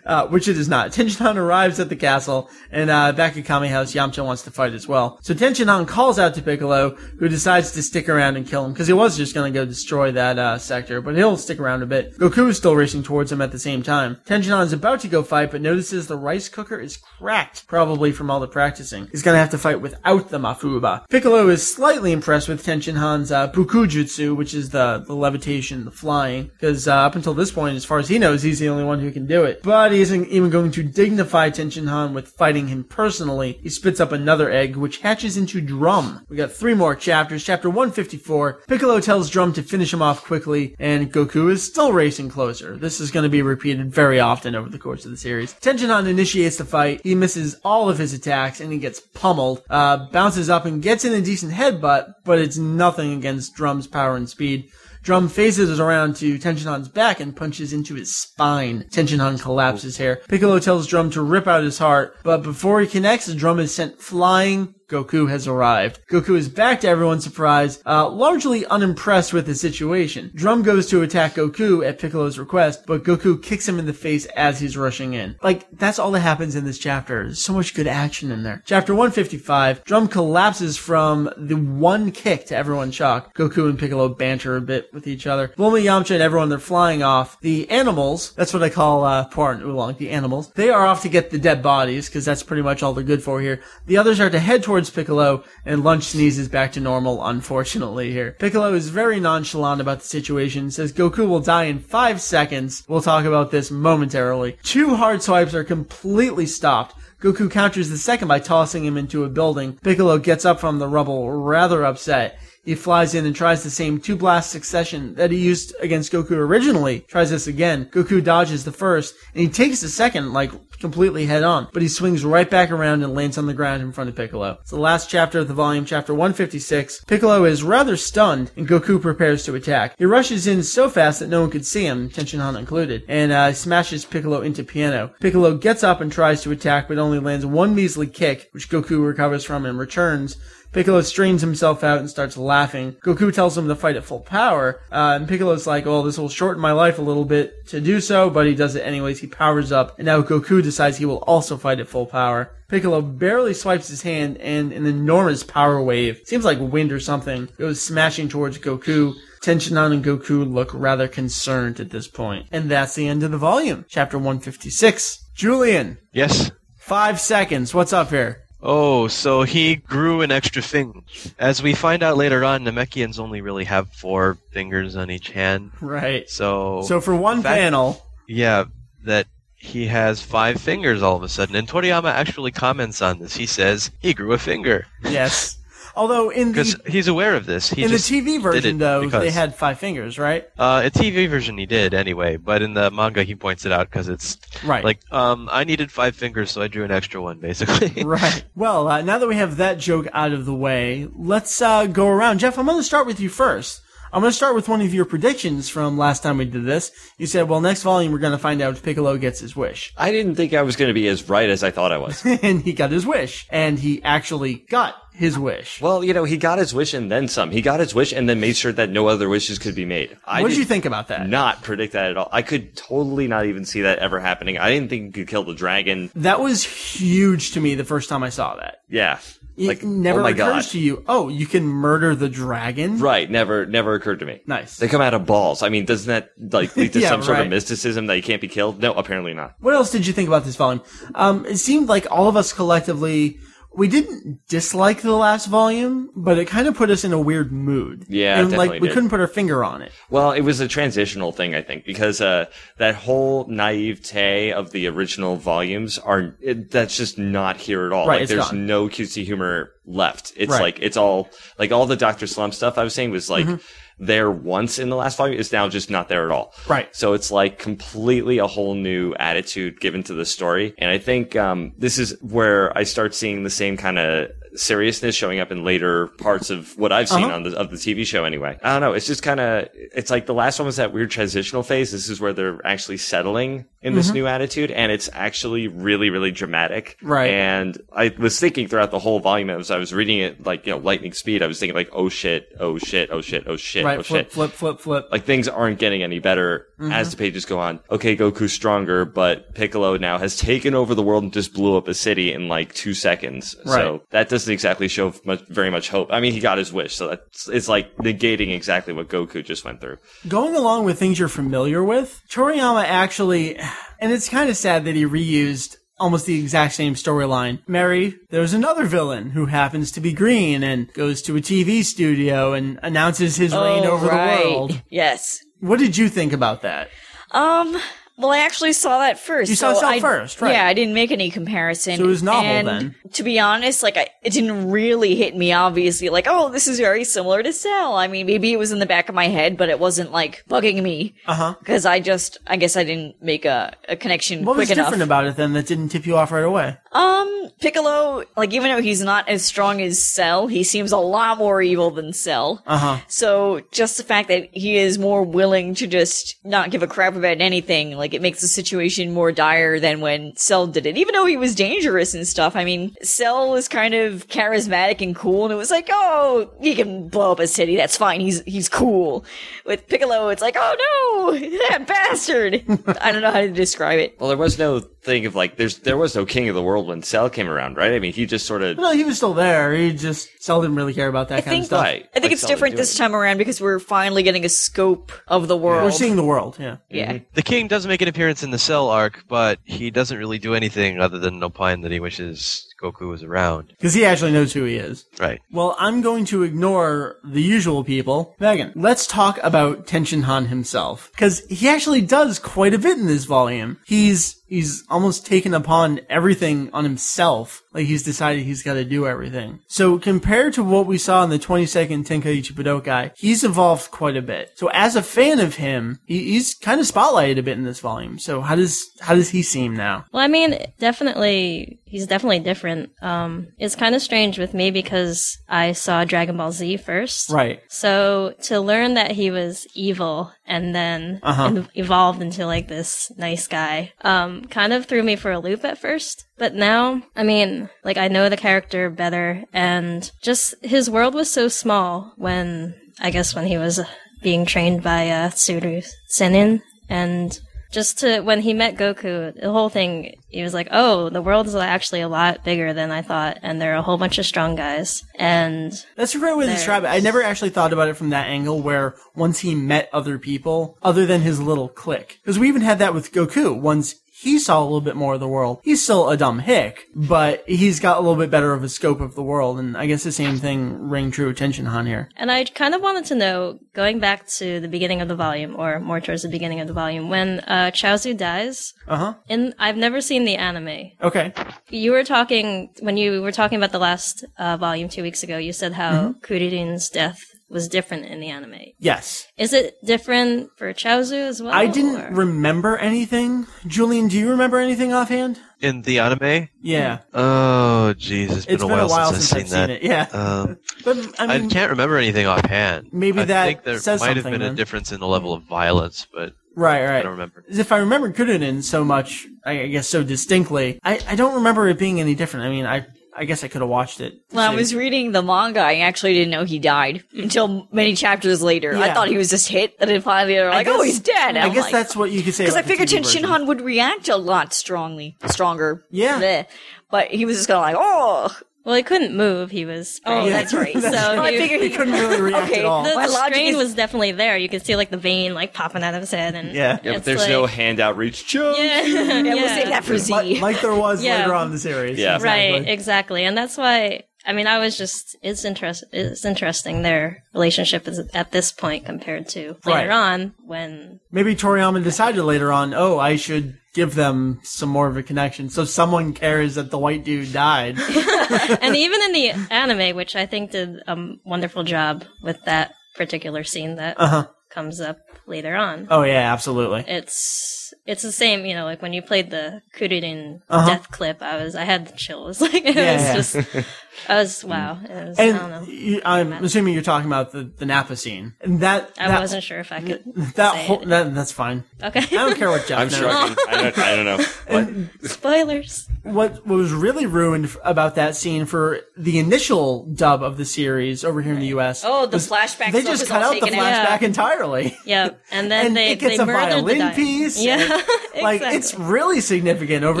uh, which it is not. Tenshinhan arrives at the castle, and uh, back at Kame House, Yamcha wants to fight as well. So Tenshinhan calls out to Piccolo, who decides to stick around and kill him, because he was just going to go destroy that uh, sector, but he'll stick around a bit. Goku is still racing towards him at the same time. Tenshinhan is about to go fight, but notices the rice cooker is cracked, probably from all the practicing. He's going to have to fight without the Mafūba. Piccolo is slightly impressed with Tenshinhan's uh, Bukujutsu, which is the, the levitation, the flying, because uh, up until this point, as far as he knows, he's the only one who can do it. But he isn't even going to dignify Tenshinhan with fighting him personally. He spits up another egg, which hatches into Drum. We got three more chapters. Chapter one fifty-four. Piccolo tells Drum to finish him off quickly, and Goku is still racing closer. This is going to be repeated very often over the course of the series. Tenshinhan initiates the fight. He misses all of his attacks, and he gets pummeled, uh, bounces up and gets in a decent headbutt, but it's nothing against Drum's power and speed. Drum faces around to Tenshinhan's back and punches into his spine. Tenshinhan collapses here. Piccolo tells Drum to rip out his heart, but before he connects, Drum is sent flying. Goku has arrived. Goku is back to everyone's surprise, uh, largely unimpressed with the situation. Drum goes to attack Goku at Piccolo's request, but Goku kicks him in the face as he's rushing in. Like, that's all that happens in this chapter. There's so much good action in there. Chapter one fifty-five, Drum collapses from the one kick to everyone's shock. Goku and Piccolo banter a bit with each other. Bulma, Yamcha, and everyone, they're flying off. The animals, that's what I call uh, Poirot and Oolong, the animals, they are off to get the dead bodies, because that's pretty much all they're good for here. The others are to head towards Piccolo, and Lunch sneezes back to normal, unfortunately, here. Piccolo is very nonchalant about the situation, says Goku will die in five seconds. We'll talk about this momentarily. Two hard swipes are completely stopped. Goku counters the second by tossing him into a building. Piccolo gets up from the rubble, rather upset. He flies in and tries the same two-blast succession that he used against Goku originally. Tries this again. Goku dodges the first, and he takes the second, like, completely head-on. But he swings right back around and lands on the ground in front of Piccolo. It's the last chapter of the volume, chapter one fifty-six. Piccolo is rather stunned, and Goku prepares to attack. He rushes in so fast that no one could see him, Tenshinhan included, and uh, smashes Piccolo into Piano. Piccolo gets up and tries to attack, but only lands one measly kick, which Goku recovers from and returns. Piccolo strains himself out and starts laughing. Goku tells him to fight at full power, uh, and Piccolo's like, well, this will shorten my life a little bit to do so, but he does it anyways. He powers up, and now Goku decides he will also fight at full power. Piccolo barely swipes his hand, and an enormous power wave, seems like wind or something, goes smashing towards Goku. Tenshinhan and Goku look rather concerned at this point. And that's the end of the volume. Chapter one fifty-six. Julian. Yes? Five seconds. What's up here? Oh, so he grew an extra finger. As we find out later on, Namekians only really have four fingers on each hand. Right. So So for one fact, panel... Yeah, that he has five fingers all of a sudden. And Toriyama actually comments on this. He says, he grew a finger. Yes. Although in the... Because he's aware of this. He in the T V version, though, because, they had five fingers, right? Uh, a T V version he did, anyway. But in the manga, he points it out because it's... Right. Like, um, I needed five fingers, so I drew an extra one, basically. Right. Well, uh, now that we have that joke out of the way, let's uh, go around. Jeff, I'm going to start with you first. I'm going to start with one of your predictions from last time we did this. You said, well, next volume we're going to find out if Piccolo gets his wish. I didn't think I was going to be as right as I thought I was. And he got his wish. And he actually got his wish. Well, you know, he got his wish and then some. He got his wish and then made sure that no other wishes could be made. I what did you think about that? Not predict that at all. I could totally not even see that ever happening. I didn't think he could kill the dragon. That was huge to me the first time I saw that. Yeah. It like, never oh occurs God. to you, oh, you can murder the dragon? Right, never never occurred to me. Nice. They come out of balls. I mean, doesn't that like lead to yeah, some right. sort of mysticism that you can't be killed? No, apparently not. What else did you think about this volume? Um, it seemed like all of us collectively, we didn't dislike the last volume, but it kind of put us in a weird mood. Yeah, and, definitely like we did. Couldn't put our finger on it. Well, it was a transitional thing, I think, because uh, that whole naivete of the original volumes are it, that's just not here at all. Right, like, there's gone. no cutesy humor left. It's right. like it's all like all the Doctor Slump stuff I was saying was like. Mm-hmm. There once in the last volume is now just not there at all. Right. So it's like completely a whole new attitude given to the story. And I think um this is where I start seeing the same kind of seriousness showing up in later parts of what I've seen uh-huh. on the of the T V show anyway. I don't know. It's just kind of, it's like the last one was that weird transitional phase. This is where they're actually settling in mm-hmm. this new attitude, and it's actually really, really dramatic. Right. And I was thinking throughout the whole volume as I was reading it, like, you know, lightning speed, I was thinking like, oh shit, oh shit, oh shit, oh shit, right, oh flip, shit. Flip, flip, flip. Like things aren't getting any better mm-hmm. as the pages go on. Okay, Goku's stronger, but Piccolo now has taken over the world and just blew up a city in like two seconds. Right. So that doesn't exactly show much, very much hope. I mean, he got his wish, so that's, it's like negating exactly what Goku just went through. Going along with things you're familiar with, Toriyama actually, and it's kind of sad that he reused almost the exact same storyline. Mary, there's another villain who happens to be green and goes to a T V studio and announces his oh, reign over right. the world. Yes. What did you think about that? Um... Well, I actually saw that first. You saw so it first, right? Yeah, I didn't make any comparison. So it was novel and then. To be honest, like I, it didn't really hit me. Obviously, like oh, this is very similar to Cell. I mean, maybe it was in the back of my head, but it wasn't like bugging me. Uh huh. Because I just, I guess, I didn't make a, a connection. What quick was enough. different about it then that didn't tip you off right away? Um, Piccolo, like even though he's not as strong as Cell, he seems a lot more evil than Cell. Uh huh. So just the fact that he is more willing to just not give a crap about anything. Like, Like, it makes the situation more dire than when Cell did it. Even though he was dangerous and stuff, I mean, Cell was kind of charismatic and cool, and it was like, oh, he can blow up a city, that's fine, he's he's cool. With Piccolo, it's like, oh no, that bastard! I don't know how to describe it. Well, there was no thing of, like, there's there was no King of the World when Cell came around, right? I mean, he just sort of... No, he was still there, he just... Cell didn't really care about that I kind think, of stuff. Right. I think like it's Cell different this time around because we're finally getting a scope of the world. Yeah. We're seeing the world, yeah. Yeah. Mm-hmm. The King does make an appearance in the Cell arc, but he doesn't really do anything other than opine that he wishes Goku was around. Because he actually knows who he is. Right. Well, I'm going to ignore the usual people. Megan, let's talk about Tenshinhan himself. Because he actually does quite a bit in this volume. He's... He's almost taken upon everything on himself. Like, he's decided he's got to do everything. So, compared to what we saw in the twenty-second Tenkaichi Budokai, he's evolved quite a bit. So, as a fan of him, he's kind of spotlighted a bit in this volume. So, how does how does he seem now? Well, I mean, definitely, he's definitely different. Um, it's kind of strange with me because I saw Dragon Ball Z first. Right. So, to learn that he was evil and then uh-huh. evolved into, like, this nice guy... Um, kind of threw me for a loop at first. But now, I mean, like, I know the character better, and just his world was so small when, I guess, when he was being trained by uh, Tsuru Sennin, and just to, when he met Goku, the whole thing, he was like, oh, the world is actually a lot bigger than I thought, and there are a whole bunch of strong guys, and... That's a great way to describe it. I never actually thought about it from that angle, where once he met other people, other than his little clique. Because we even had that with Goku, once... He saw a little bit more of the world. He's still a dumb hick, but he's got a little bit better of a scope of the world, and I guess the same thing rang true with Tenshinhan here. And I kind of wanted to know, going back to the beginning of the volume, or more towards the beginning of the volume, when uh, Chiaotzu dies, uh-huh. and I've never seen the anime. Okay. You were talking, when you were talking about the last uh, volume two weeks ago, you said how mm-hmm. Kuririn's death was different in the anime. Yes. Is it different for Chiaotzu as well? I didn't or? remember anything. Julian, do you remember anything offhand? In the anime? Yeah. Oh, jeez. It's been, it's a, been while a while since, since I've seen, I've seen it. Yeah. Um, but, I, mean, I can't remember anything offhand. Maybe I that think there says might have been then. a difference in the level of violence, but... Right, right. I don't remember. If I remember Kuririn so much, I guess so distinctly, I, I don't remember it being any different. I mean, I... I guess I could have watched it. Well, I was reading the manga. I actually didn't know he died until many chapters later. Yeah. I thought he was just hit, and then finally they're like, guess, oh, he's dead. And I I'm guess like, that's what you could say. Because I figured Tenshinhan would react a lot strongly, stronger. Yeah. Bleh. But he was just kind of like, oh. Well, he couldn't move. He was... Oh, yeah. That's right. That's so he, I figured he couldn't really react okay, at all. The, the strain is... was definitely there. You could see, like, the vein, like, popping out of his head. And yeah. yeah but there's like... no hand outreach. Joe. Yeah. yeah, yeah, we'll save that for Z. Like, like there was yeah. later on in the series. Yeah. Exactly. Right, exactly. And that's why... I mean, I was just, it's interest, it's interesting their relationship is at this point compared to later right. on when... Maybe Toriyama decided later on, oh, I should give them some more of a connection so someone cares that the white dude died. And even in the anime, which I think did a wonderful job with that particular scene that uh-huh. comes up later on. Oh, yeah, absolutely. It's it's the same, you know, like when you played the Kuririn uh-huh. death clip, I was I had the chills. Like, it yeah, was yeah. just... I was, wow. It was, and I don't know. You, I'm assuming you're talking about the, the Nappa scene. And that, I that, wasn't sure if I could that say whole, it. That, that's fine. Okay. I don't care what Jeff I'm knows. Sure I, can, I, don't, I don't know. And spoilers. What, what was really ruined about that scene for the initial dub of the series over here right. in the U S Oh, the was, flashback. They just cut out the flashback out. entirely. Yeah. And then and they it gets they a violin piece. Yeah. And, like, exactly. It's really significant over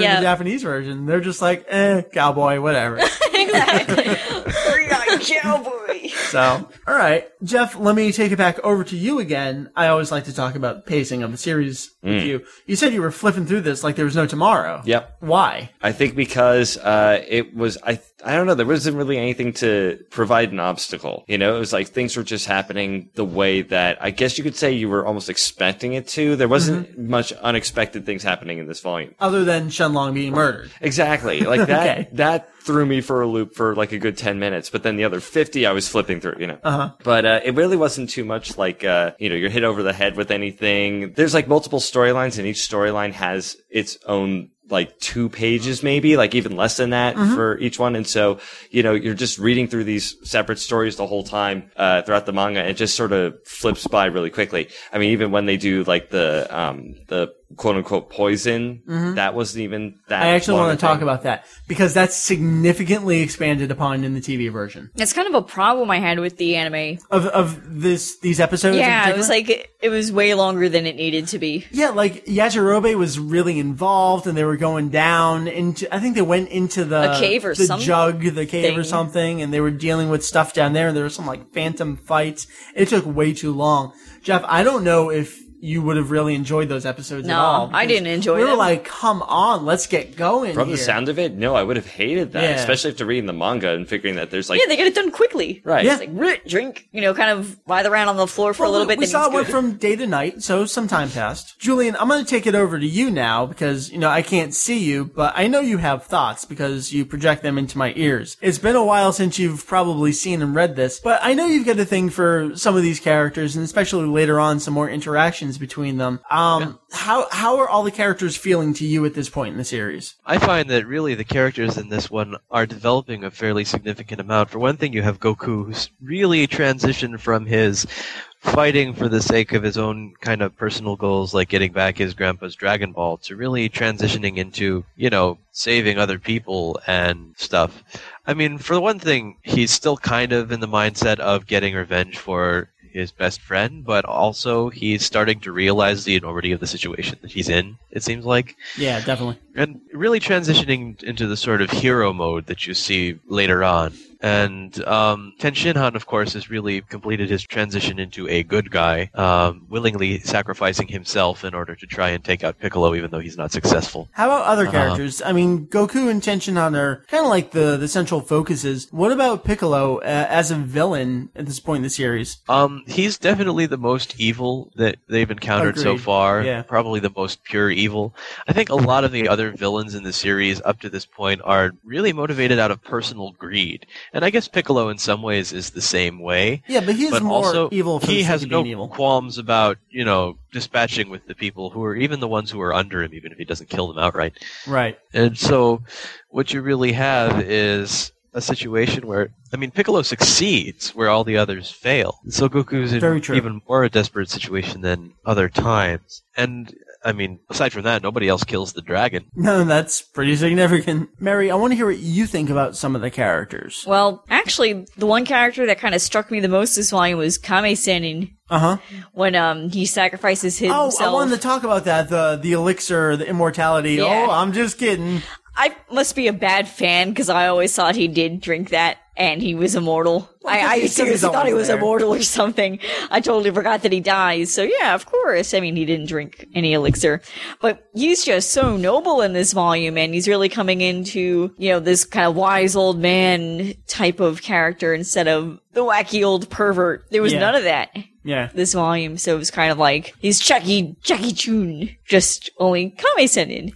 yep. in the Japanese version. They're just like, eh, cowboy, whatever. Exactly. Three-eyed cowboy. So, all right, Jeff, let me take it back over to you again. I always like to talk about pacing of the series mm. with you. You said you were flipping through this like there was no tomorrow. Yep. Why? I think because uh, it was, I I don't know, there wasn't really anything to provide an obstacle. You know, it was like things were just happening the way that I guess you could say you were almost expecting it to. There wasn't mm-hmm. much unexpected things happening in this volume. Other than Shenlong being murdered. Exactly. Like that. okay. That threw me for a loop for like a good ten minutes, but then the other fifty I was flipping through, you know. Uh-huh. But uh, it really wasn't too much like, uh, you know, you're hit over the head with anything. There's like multiple storylines, and each storyline has its own like two pages maybe, like even less than that mm-hmm. for each one. And so, you know, you're just reading through these separate stories the whole time uh, throughout the manga, and it just sort of flips by really quickly. I mean, even when they do like the um, the quote unquote poison. Mm-hmm. That wasn't even that. I actually want to talk about that because that's significantly expanded upon in the T V version. That's kind of a problem I had with the anime of of this these episodes. Yeah, it was like it was way longer than it needed to be. Yeah, like Yajirobe was really involved, and they were going down into. I think they went into the a cave or the something. jug, the cave thing. or something, and they were dealing with stuff down there. And there were some like phantom fights. It took way too long, Jeff. I don't know if. You would have really enjoyed those episodes no, at all. No, I didn't enjoy it. We were them. like, come on, let's get going From here. The sound of it, no, I would have hated that, yeah. especially after reading the manga and figuring that there's like... Yeah, they get it done quickly. Right. Yeah. It's like, drink, you know, kind of writhe around on the floor for well, a little we, bit. We saw it went from day to night, so some time passed. Julian, I'm going to take it over to you now because, you know, I can't see you, but I know you have thoughts because you project them into my ears. It's been a while since you've probably seen and read this, but I know you've got a thing for some of these characters and especially later on some more interactions between them. Um, yeah. How how are all the characters feeling to you at this point in the series? I find that really the characters in this one are developing a fairly significant amount. For one thing, you have Goku, who's really transitioned from his fighting for the sake of his own kind of personal goals, like getting back his grandpa's Dragon Ball, to really transitioning into, you know, saving other people and stuff. I mean, for one thing, he's still kind of in the mindset of getting revenge for his best friend, but also he's starting to realize the enormity of the situation that he's in, it seems like. Yeah, definitely. And really transitioning into the sort of hero mode that you see later on. And um, Tenshinhan, of course, has really completed his transition into a good guy, um, willingly sacrificing himself in order to try and take out Piccolo, even though he's not successful. How about other characters? Uh, I mean, Goku and Tenshinhan are kind of like the, the central focuses. What about Piccolo uh, as a villain at this point in the series? Um, he's definitely the most evil that they've encountered Agreed. so far. Yeah. Probably the most pure evil. I think a lot of the other villains in the series up to this point are really motivated out of personal greed. And I guess Piccolo, in some ways, is the same way. Yeah, but he's more also, evil. He has no evil. qualms about, you know, dispatching with the people who are even the ones who are under him, even if he doesn't kill them outright. Right. And so, what you really have is a situation where, I mean, Piccolo succeeds where all the others fail. So Goku's in even more a desperate situation than other times. And, I mean, aside from that, nobody else kills the dragon. No, that's pretty significant. Mary, I want to hear what you think about some of the characters. Well, actually, the one character that kind of struck me the most this volume was Kame-Sen'nin. Uh-huh. When um he sacrifices himself. Oh, I wanted to talk about that, the, the elixir, the immortality. Yeah. Oh, I'm just kidding. I must be a bad fan because I always thought he did drink that and he was immortal. Well, I, I seriously thought he was there. immortal or something. I totally forgot that he dies. So yeah, of course. I mean, he didn't drink any elixir. But he's just so noble in this volume and he's really coming into, you know, this kind of wise old man type of character instead of the wacky old pervert. There was yeah. none of that. Yeah. This volume. So it was kind of like, he's Chucky, Chucky Chun, just only Kame-Sen'nin.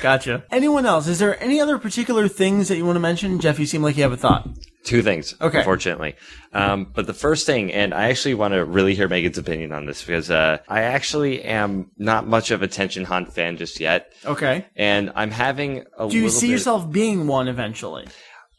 Gotcha. Anyone else? Is there any other particular things that you want to mention? Jeff, you seem like you have a thought. Two things, okay. unfortunately. Um, but the first thing, and I actually want to really hear Megan's opinion on this because uh, I actually am not much of a Tenshinhan fan just yet. Okay. And I'm having a Do you see bit yourself of- being one eventually?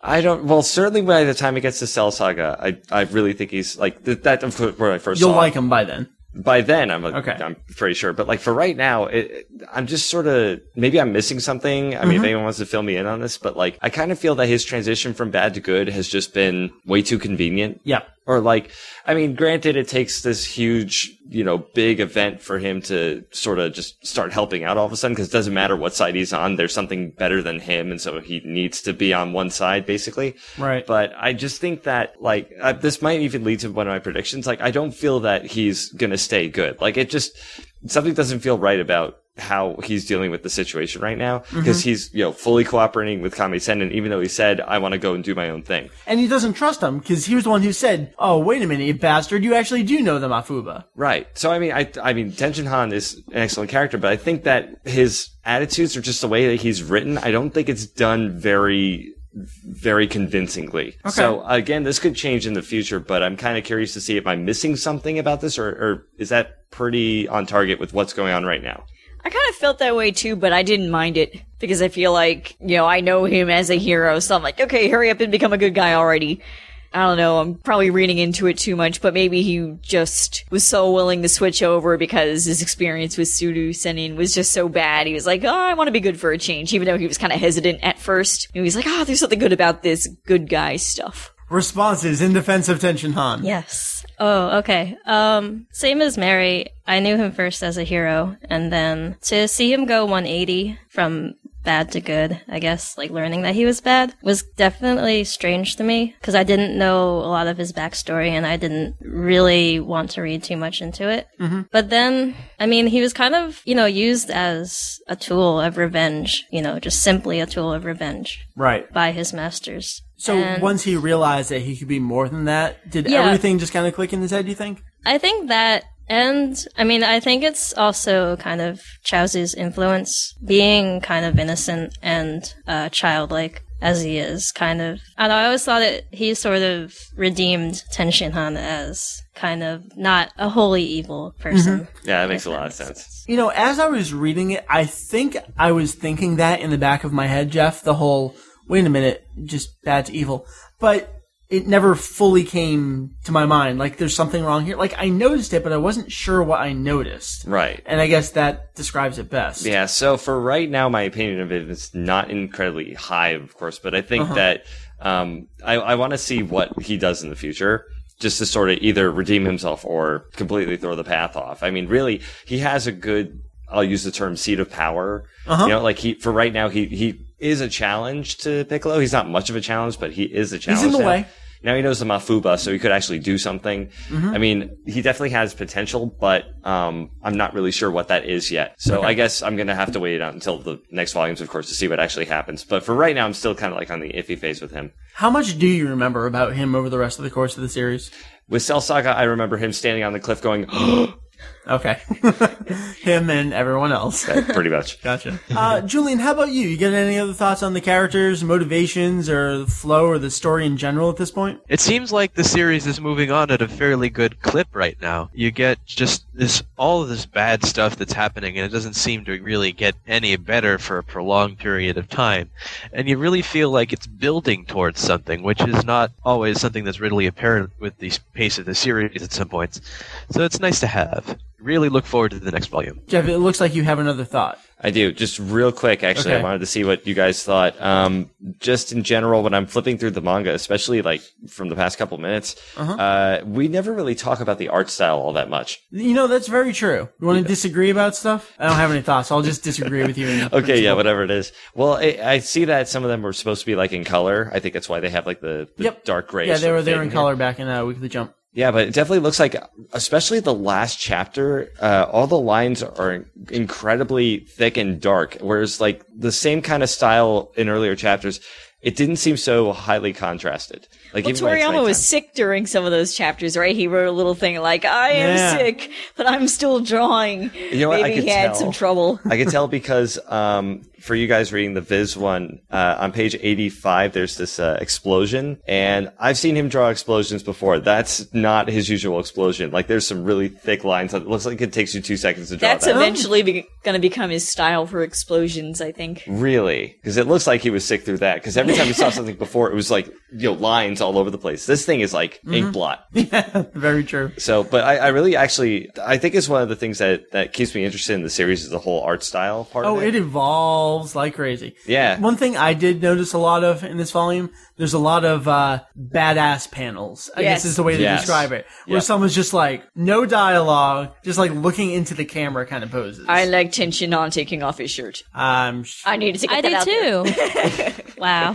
I don't. Well, certainly by the time he gets to Cell Saga, I I really think he's like th- that. Of course, where I first You'll saw like him by then. By then, I'm a, okay. I'm pretty sure. But like for right now, it, I'm just sort of maybe I'm missing something. I mm-hmm. mean, if anyone wants to fill me in on this, but like I kind of feel that his transition from bad to good has just been way too convenient. Yeah. Or like, I mean, granted, it takes this huge, you know, big event for him to sort of just start helping out all of a sudden because it doesn't matter what side he's on. There's something better than him. And so he needs to be on one side, basically. Right. But I just think that, like, uh, this might even lead to one of my predictions. Like, I don't feel that he's going to stay good. Like, it just, something doesn't feel right about how he's dealing with the situation right now because mm-hmm. he's, you know, fully cooperating with Kame-Sen'nin even though he said, I want to go and do my own thing. And he doesn't trust him because he was the one who said, oh, wait a minute, you bastard, you actually do know the Mafūba. Right. So, I mean, I, I mean, Tenshinhan is an excellent character, but I think that his attitudes are just the way that he's written. I don't think it's done very... very convincingly. Okay. So again, this could change in the future, but I'm kind of curious to see if I'm missing something about this, or, or is that pretty on target with what's going on right now? I kind of felt that way too, but I didn't mind it because I feel like, you know, I know him as a hero, so I'm like, okay, hurry up and become a good guy already. I don't know, I'm probably reading into it too much, but maybe he just was so willing to switch over because his experience with Super Sen'nin was just so bad. He was like, oh, I want to be good for a change, even though he was kind of hesitant at first. And he was like, oh, there's something good about this good guy stuff. Responses in defense of Tenshinhan. Yes. Oh, okay. Um, same as Mary, I knew him first as a hero, and then to see him go one eighty from bad to good, I guess, like learning that he was bad, was definitely strange to me, because I didn't know a lot of his backstory, and I didn't really want to read too much into it. Mm-hmm. But then, I mean, he was kind of, you know, used as a tool of revenge, you know, just simply a tool of revenge. Right. By his masters. So and once he realized that he could be more than that, did yeah. everything just kind of click in his head, do you think? I think that, and I mean, I think it's also kind of Chiaotzu's influence, being kind of innocent and uh, childlike as he is, kind of. I don't know, I always thought that he sort of redeemed Tenshinhan as kind of not a wholly evil person. Mm-hmm. Yeah, that makes a lot of sense. You know, as I was reading it, I think I was thinking that in the back of my head, Jeff, the whole, wait a minute, just bad to evil. But it never fully came to my mind. Like, there's something wrong here. Like, I noticed it, but I wasn't sure what I noticed. Right. And I guess that describes it best. Yeah, so for right now, my opinion of it is not incredibly high, of course, but I think uh-huh. that um, I, I want to see what he does in the future, just to sort of either redeem himself or completely throw the path off. I mean, really, he has a good, I'll use the term, seat of power. Uh-huh. You know, like, he for right now, he he... is a challenge to Piccolo. He's not much of a challenge, but he is a challenge. He's in the now. way. Now he knows the Mafūba, so he could actually do something. Mm-hmm. I mean, he definitely has potential, but um, I'm not really sure what that is yet. So okay. I guess I'm going to have to wait out until the next volumes, of course, to see what actually happens. But for right now, I'm still kind of like on the iffy phase with him. How much do you remember about him over the rest of the course of the series? With Cell Saga, I remember him standing on the cliff going, okay. Him and everyone else. Yeah, pretty much. Gotcha. Uh, Julian, how about you? You got any other thoughts on the characters, motivations, or the flow, or the story in general at this point? It seems like the series is moving on at a fairly good clip right now. You get just this all of this bad stuff that's happening, and it doesn't seem to really get any better for a prolonged period of time. And you really feel like it's building towards something, which is not always something that's readily apparent with the pace of the series at some points. So it's nice to have. Really look forward to the next volume. Jeff, it looks like you have another thought. I do. Just real quick, actually, okay. I wanted to see what you guys thought. Um, just in general, when I'm flipping through the manga, especially like from the past couple minutes, uh-huh. uh, we never really talk about the art style all that much. You know, that's very true. You want to yeah. disagree about stuff? I don't have any thoughts. So I'll just disagree with you. In okay, principle. Yeah, whatever it is. Well, I, I see that some of them were supposed to be like in color. I think that's why they have like the, the yep. dark gray. Yeah, they were there in here. color back in uh, Weekly Jump. Yeah, but it definitely looks like, especially the last chapter, uh, all the lines are incredibly thick and dark, whereas like the same kind of style in earlier chapters, it didn't seem so highly contrasted. Like, well, Toriyama was sick during some of those chapters, right? He wrote a little thing like, I am yeah. sick, but I'm still drawing. You know what? Maybe I could he had tell. some trouble. I could tell because um, for you guys reading the Viz one, uh, on page eighty-five, there's this uh, explosion. And I've seen him draw explosions before. That's not his usual explosion. Like, there's some really thick lines. It looks like it takes you two seconds to draw That's that. That's eventually be- going to become his style for explosions, I think. Really? Because it looks like he was sick through that. Because every time we saw something before, it was like, you know, lines all over the place. This thing is like mm-hmm. ink blot. Yeah, very true. So, but I, I really actually, I think it's one of the things that, that keeps me interested in the series is the whole art style part oh, of it. Oh, it evolves like crazy. Yeah. One thing I did notice a lot of in this volume, there's a lot of uh, badass panels, I yes. guess is the way to yes. describe it, where yep. someone's just like, no dialogue, just like looking into the camera kind of poses. I like Tenshinhan taking off his shirt. Um, sure. I need to take that out I do out too. Wow.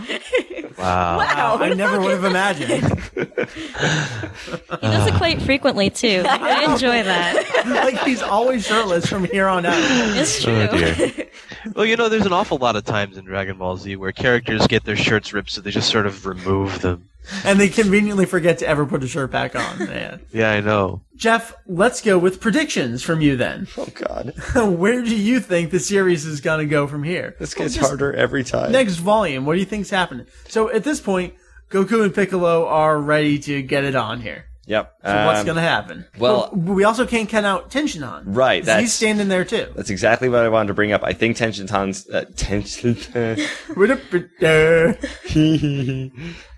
Wow. Wow. I never would have imagined. He does it quite frequently, too. I enjoy that. Like, he's always shirtless from here on out. It's true. Oh, dear. Well, you know, there's an awful lot of times in Dragon Ball Z where characters get their shirts ripped, so they just sort of remove them. And they conveniently forget to ever put a shirt back on. Man. Yeah, I know. Jeff, let's go with predictions from you then. Oh, God. Where do you think the series is going to go from here? This gets well, harder every time. Next volume, what do you think's happening? So at this point, Goku and Piccolo are ready to get it on here. Yep. So um, what's going to happen? Well, well, we also can't count out Tenshinhan. Right. He's standing there, too. That's exactly what I wanted to bring up. I think Tenshinhan's... Uh, Tenshinhan...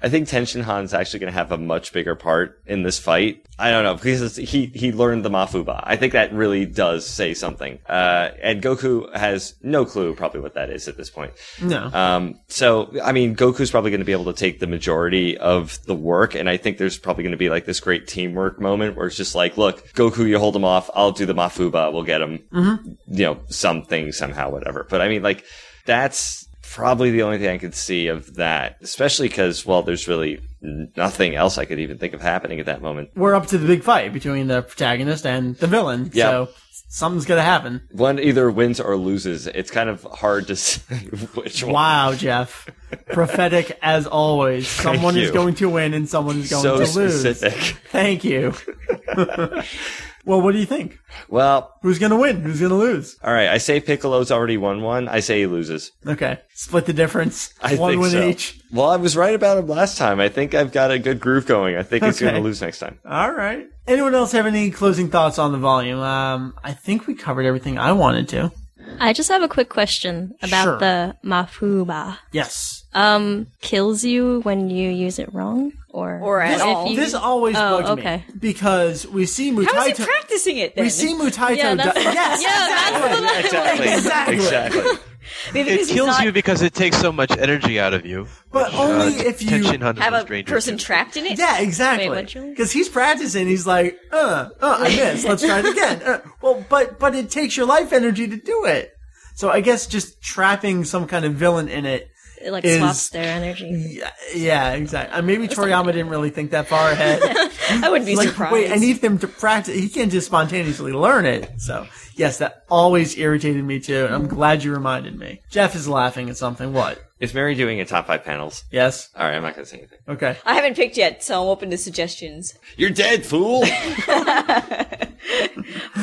I think Tenshinhan's actually going to have a much bigger part in this fight. I don't know, because he, he learned the Mafūba. I think that really does say something. Uh, and Goku has no clue probably what that is at this point. No. Um, so, I mean, Goku's probably going to be able to take the majority of the work, and I think there's probably going to be, like, this great teamwork moment where it's just like, look, Goku, you hold him off, I'll do the Mafūba, we'll get him, mm-hmm. you know, something, somehow, whatever. But I mean, like, that's probably the only thing I could see of that, especially because, well, there's really nothing else I could even think of happening at that moment. We're up to the big fight between the protagonist and the villain, yep. So something's going to happen. One either wins or loses. It's kind of hard to say which one. Wow, Jeff. Prophetic as always. Someone is going to win and someone is going so to lose. Specific. Thank you. Well, what do you think? Well, who's going to win? Who's going to lose? All right. I say Piccolo's already won one. I say he loses. Okay. Split the difference. I one think win so. each. Well, I was right about him last time. I think I've got a good groove going. I think okay. he's going to lose next time. All right. Anyone else have any closing thoughts on the volume? Um, I think we covered everything I wanted to. I just have a quick question about sure. the Mafūba. Yes. Um, kills you when you use it wrong? Or, or at this, all. You, this always oh, bugs okay. me because we see Mutaito. How is he practicing it then? We see Mutaito. Yeah, that's di- the, yes, yeah, exactly. That's exactly. exactly. exactly. It kills not- you because it takes so much energy out of you. But only uh, if you have a person trapped in it? Yeah, exactly. Because he's practicing. He's like, uh, uh, I missed. Let's try it again. Uh, well, but but it takes your life energy to do it. So I guess just trapping some kind of villain in it It, like, is, swaps their energy. Yeah, yeah exactly. Uh, maybe Toriyama didn't really think that far ahead. I wouldn't be like, surprised. Wait, I need them to practice. He can't just spontaneously learn it. So, yes, that always irritated me, too, and I'm glad you reminded me. Jeff is laughing at something. What? Is Mary doing a top five panels? Yes. All right, I'm not going to say anything. Okay. I haven't picked yet, so I'm open to suggestions. You're dead, fool!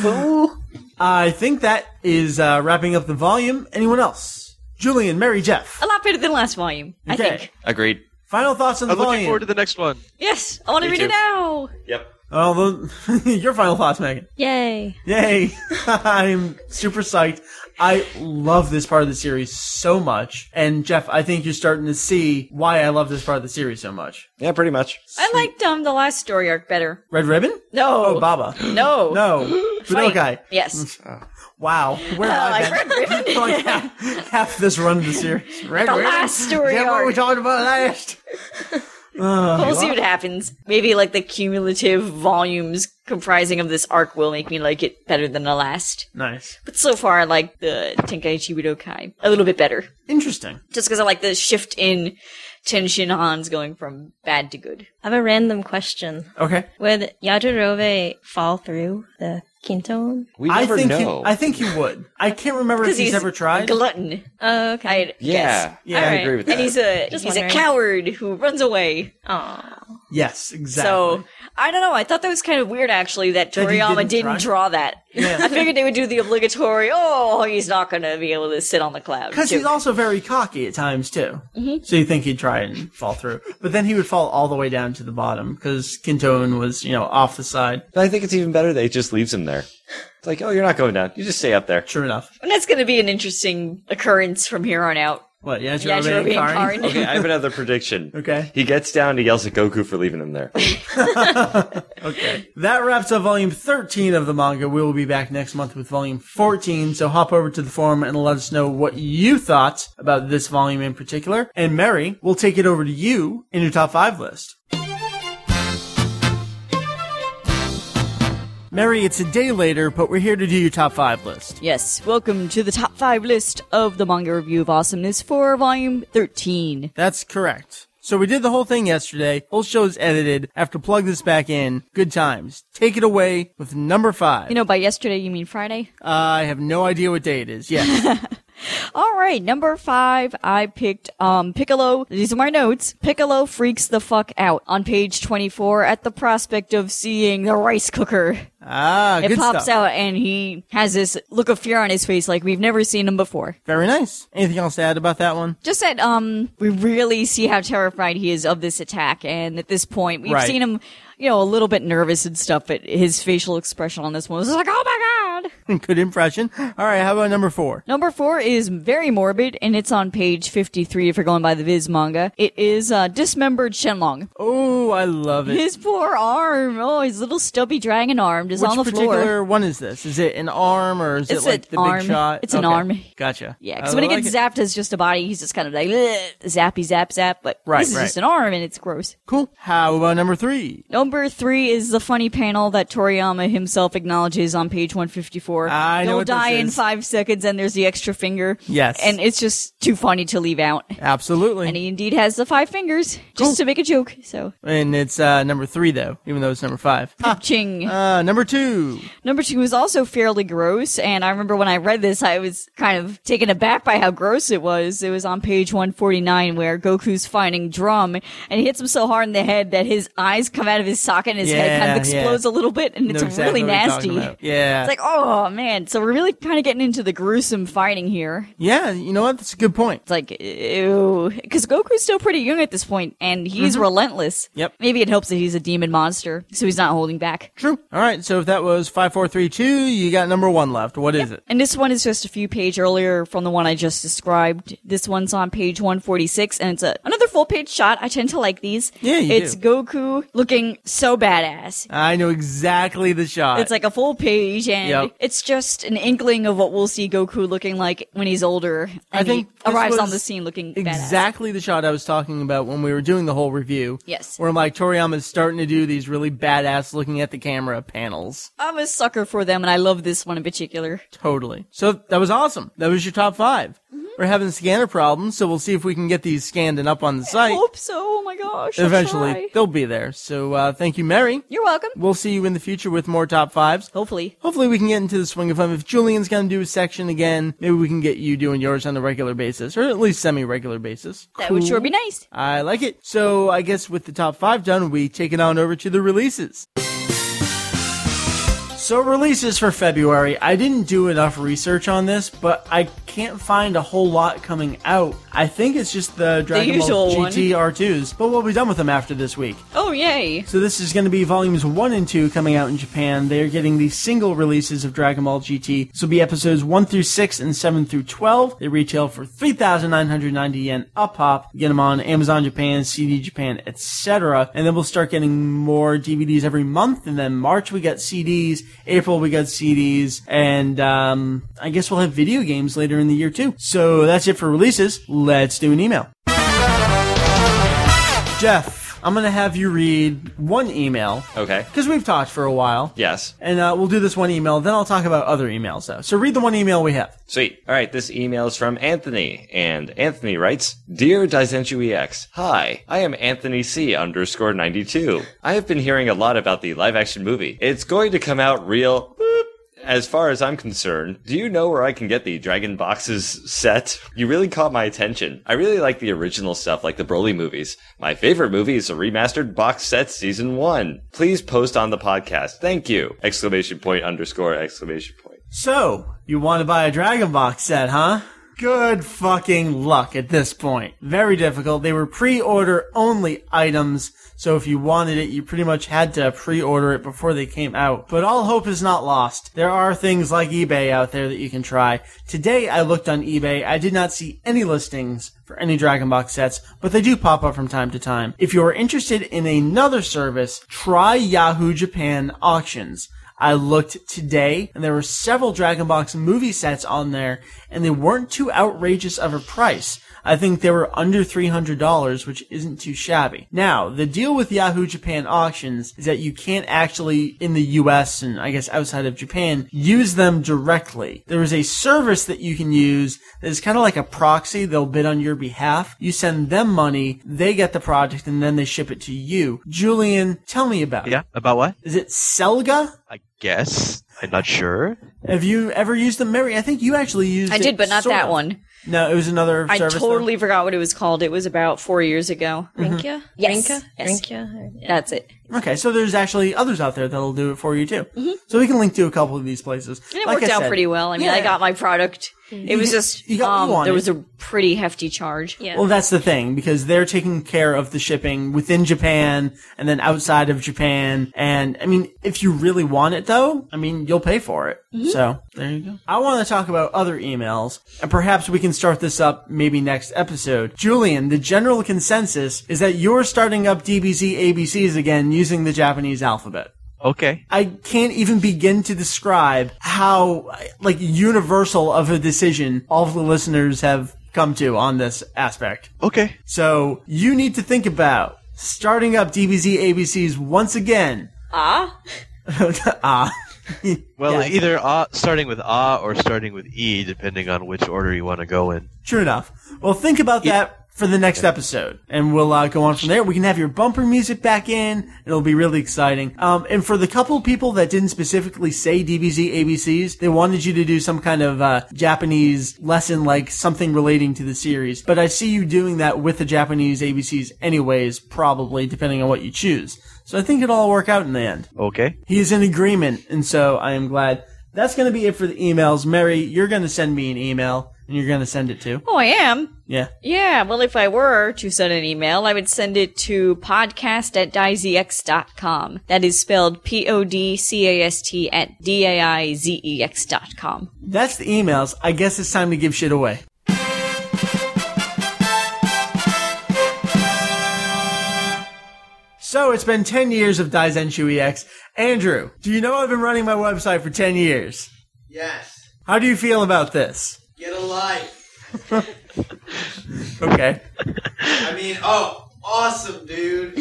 Fool! I think that is uh, wrapping up the volume. Anyone else? Julian, Mary, Jeff. A lot better than last volume, okay. I think. Agreed. Final thoughts on the I'm volume. I'm looking forward to the next one. Yes, I want to read too. it now. Yep. Oh, the, your final thoughts, Megan. Yay. Yay. I'm super psyched. I love this part of the series so much. And, Jeff, I think you're starting to see why I love this part of the series so much. Yeah, pretty much. I liked um, the last story arc better. Red Ribbon? No. Oh, Baba. No. No. Budokai. Yes. Wow. Where uh, have like I been? Red like half, half this run of the series. Red the Ribbon? The last story arc. Yeah, what we talked about last. Uh, we'll see what happens. Maybe, like, the cumulative volumes comprising of this arc will make me like it better than the last. Nice. But so far, I like the Tenkaichi Budokai a little bit better. Interesting. Just because I like the shift in Tenshinhan's going from bad to good. I have a random question. Okay. Would Yajirobe fall through the Kintoun? We never I think know. He, I think he would. I can't remember if he's, he's ever tried. Glutton. Oh, okay. I'd yeah, guess. yeah, right. I agree with that. And he's a Just he's wondering. a coward who runs away. Aww. Yes, exactly. So I don't know. I thought that was kind of weird, actually, that Toriyama that didn't, didn't draw that. Yeah. I figured they would do the obligatory. Oh, he's not going to be able to sit on the cloud. Because he's also very cocky at times too. Mm-hmm. So you think he'd try and fall through, but then he would fall all the way down to the bottom because Kintoun was, you know, off the side. But I think it's even better that he just leaves him there. It's like, oh, you're not going down. You just stay up there. True enough. And that's going to be an interesting occurrence from here on out. What, Yajirobe, Yajirobe and Karin? Karin? Okay, I have another prediction. Okay. He gets down and he yells at Goku for leaving him there. Okay. That wraps up Volume thirteen of the manga. We will be back next month with Volume fourteen, so hop over to the forum and let us know what you thought about this volume in particular. And Mary, we'll take it over to you in your Top five list. Mary, it's a day later, but we're here to do your Top five list. Yes, welcome to the Top five list of the Manga Review of Awesomeness for Volume thirteen. That's correct. So we did the whole thing yesterday. Whole show's edited. I have to plug this back in. Good times. Take it away with number five. You know, by yesterday, you mean Friday? Uh, I have no idea what day it is. Yes. All right, number five, I picked um Piccolo. These are my notes. Piccolo freaks the fuck out on page twenty-four at the prospect of seeing the rice cooker. Ah, it good pops stuff. Out, and he has this look of fear on his face, like we've never seen him before. Very nice. Anything else to add about that one? Just that um, we really see how terrified he is of this attack, and at this point, we've right. seen him, you know, a little bit nervous and stuff, but his facial expression on this one was like, "Oh my god!" Good impression. All right, how about number four? Number four is very morbid, and it's on page fifty-three. If you're going by the Viz manga, it is uh, dismembered Shenlong. Oh, I love it. His poor arm. Oh, his little stubby dragon arm. Is Which on the particular floor. One is this? Is it an arm or is it's it like the arm. Big shot? It's okay. an arm. Gotcha. Yeah, because when he like gets it. zapped as just a body, he's just kind of like, zappy, zap, zap. But right, this is right. just an arm and it's gross. Cool. How about number three? Number three is the funny panel that Toriyama himself acknowledges on page one fifty-four. I You'll know what die this is. in five seconds and there's the extra finger. Yes. And it's just too funny to leave out. Absolutely. And he indeed has the five fingers just cool. to make a joke. So. And it's uh, number three, though, even though it's number five. Ching. Uh, number Number two. Number two was also fairly gross, and I remember when I read this, I was kind of taken aback by how gross it was. It was on page one forty-nine where Goku's fighting Drum, and he hits him so hard in the head that his eyes come out of his socket and his yeah, head kind of explodes yeah. a little bit, and it's no, exactly really nasty. Yeah. It's like, oh, man. So we're really kind of getting into the gruesome fighting here. Yeah, you know what? That's a good point. It's like, ew. Because Goku's still pretty young at this point, and he's mm-hmm. relentless. Yep. Maybe it helps that he's a demon monster, so he's not holding back. True. All right. So if that was five four three two, you got number one left. What is yep. it? And this one is just a few pages earlier from the one I just described. This one's on page one forty-six, and it's a, another full-page shot. I tend to like these. Yeah, you It's do. Goku looking so badass. I know exactly the shot. It's like a full page, and yep. it's just an inkling of what we'll see Goku looking like when he's older. And I think he arrives on the scene looking exactly badass. Exactly the shot I was talking about when we were doing the whole review. Yes. Where I'm like, Toriyama's starting to do these really badass looking at the camera panels. I'm a sucker for them, and I love this one in particular. Totally. So that was awesome. That was your top five. Mm-hmm. We're having scanner problems, so we'll see if we can get these scanned and up on the site. I hope so. Oh, my gosh. Eventually, they'll be there. So uh, thank you, Mary. You're welcome. We'll see you in the future with more top fives. Hopefully. Hopefully, we can get into the swing of them. If Julian's going to do a section again, maybe we can get you doing yours on a regular basis, or at least semi-regular basis. That cool. would sure be nice. I like it. So I guess with the top five done, we take it on over to the releases. So releases for February. I didn't do enough research on this, but I can't find a whole lot coming out. I think it's just the Dragon Ball G T R twos, but we'll be done with them after this week. Oh, yay! So this is going to be volumes one and two coming out in Japan. They are getting the single releases of Dragon Ball G T. This will be episodes one through six and seven through twelve. They retail for three thousand nine hundred ninety yen a pop. Get them on Amazon Japan, C D Japan, et cetera. And then we'll start getting more D V Ds every month, and then March we got C Ds. April, we got C Ds, and um, I guess we'll have video games later in the year, too. So that's it for releases. Let's do an email. Jeff, I'm going to have you read one email. Okay. Because we've talked for a while. Yes. And uh, we'll do this one email, then I'll talk about other emails, though. So read the one email we have. Sweet. All right, this email is from Anthony, and Anthony writes, Dear Daizenshuu E X, hi, I am Anthony C underscore ninety-two. I have been hearing a lot about the live-action movie. It's going to come out real... Boop. As far as I'm concerned, do you know where I can get the Dragon Boxes set? You really caught my attention. I really like the original stuff, like the Broly movies. My favorite movie is the remastered box set season one. Please post on the podcast. Thank you! Exclamation point underscore exclamation point. So, you want to buy a Dragon Box set, huh? Good fucking luck at this point. Very difficult. They were pre-order only items, so if you wanted it, you pretty much had to pre-order it before they came out. But all hope is not lost. There are things like eBay out there that you can try. Today, I looked on eBay. I did not see any listings for any Dragon Box sets, but they do pop up from time to time. If you are interested in another service, try Yahoo Japan Auctions. I looked today, and there were several Dragon Box movie sets on there, and they weren't too outrageous of a price. I think they were under three hundred dollars, which isn't too shabby. Now, the deal with Yahoo Japan Auctions is that you can't actually, in the U S and I guess outside of Japan, use them directly. There is a service that you can use that is kind of like a proxy. They'll bid on your behalf. You send them money, they get the project, and then they ship it to you. Julian, tell me about it. Yeah, about what? Is it Selga? I guess. I'm not sure. Have you ever used them, Mary? I think you actually used I it. I did, but not sort of. That one. No, it was another I service. I totally though? forgot what it was called. It was about four years ago. Mm-hmm. Rinkia? Yes. Rinkia? Yes. Rinkia? Yeah. That's it. Okay, so there's actually others out there that'll do it for you, too. Mm-hmm. So we can link to a couple of these places. And it like worked I out said, pretty well. I mean, yeah. I got my product. It was just, you got, you um, there was a pretty hefty charge. Yeah. Well, that's the thing, because they're taking care of the shipping within Japan and then outside of Japan. And, I mean, if you really want it, though, I mean, you'll pay for it. Mm-hmm. So, there you go. I want to talk about other emails, and perhaps we can start this up maybe next episode. Julian, the general consensus is that you're starting up D B Z A B Cs again using the Japanese alphabet. Okay. I can't even begin to describe how, like, universal of a decision all of the listeners have come to on this aspect. Okay. So, you need to think about starting up D B Z A B Cs once again. Ah? Ah. Well, yeah. Either uh, starting with ah uh, or starting with e, depending on which order you want to go in. True enough. Well, think about yeah. that for the next episode, and we'll uh, go on from there. We can have your bumper music back in. It'll be really exciting. Um, and for the couple people that didn't specifically say D B Z A B Cs, they wanted you to do some kind of uh, Japanese lesson, like something relating to the series. But I see you doing that with the Japanese A B Cs anyways, probably, depending on what you choose. So I think it'll all work out in the end. Okay. He is in agreement, and so I am glad. That's going to be it for the emails. Mary, you're going to send me an email. And you're going to send it to? Oh, I am. Yeah. Yeah. Well, if I were to send an email, I would send it to podcast at daizex dot com. That is spelled P O D C A S T at D A I Z E X dot com. That's the emails. I guess it's time to give shit away. So it's been ten years of Daizenshuu E X. Andrew, do you know I've been running my website for ten years? Yes. How do you feel about this? Get a life. Okay. I mean, oh, awesome, dude.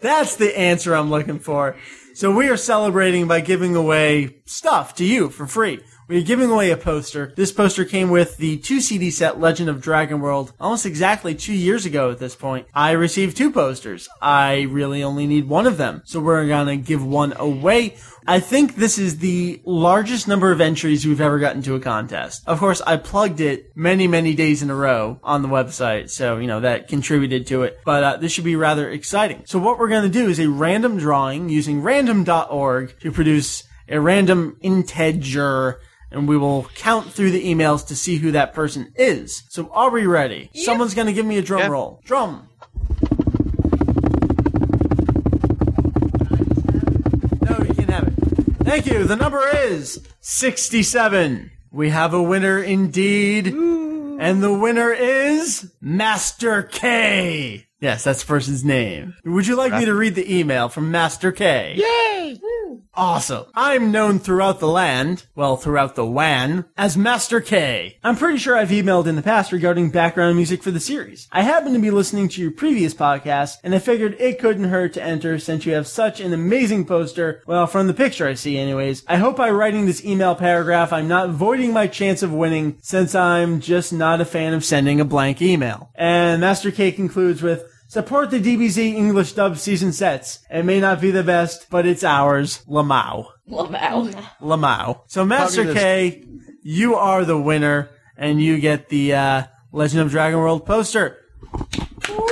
That's the answer I'm looking for. So we are celebrating by giving away stuff to you for free. We're giving away a poster. This poster came with the two C D set Legend of Dragon World almost exactly two years ago at this point. I received two posters. I really only need one of them. So we're going to give one away. I think this is the largest number of entries we've ever gotten to a contest. Of course, I plugged it many, many days in a row on the website. So, you know, that contributed to it. But uh, this should be rather exciting. So what we're going to do is a random drawing using random dot org to produce a random integer, and we will count through the emails to see who that person is. So are we ready? Yep. Someone's going to give me a drum yep. roll. Drum. No, you can't have it. Thank you. The number is sixty-seven. We have a winner indeed. Ooh. And the winner is Master K. Yes, that's the person's name. Would you like right. me to read the email from Master K? Yay! Awesome. I'm known throughout the land, well, throughout the W A N, as Master K. I'm pretty sure I've emailed in the past regarding background music for the series. I happened to be listening to your previous podcast, and I figured it couldn't hurt to enter since you have such an amazing poster, well, from the picture I see anyways. I hope by writing this email paragraph I'm not voiding my chance of winning since I'm just not a fan of sending a blank email. And Master K concludes with, support the D B Z English dub season sets. It may not be the best, but it's ours. Lamau. Lamau. Lamau. So Master K, you are the winner, and you get the uh, Legend of Dragon World poster. Woo!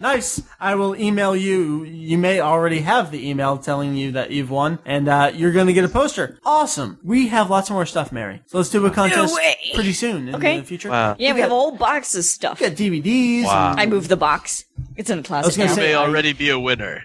Nice. I will email you. You may already have the email telling you that you've won, and uh, you're going to get a poster. Awesome. We have lots more stuff, Mary. So let's do a contest no pretty soon in okay. the future. Wow. Yeah, we, we got, have a whole box of stuff. We got D V Ds. Wow. And I moved the box. It's in the closet now. You may already be a winner.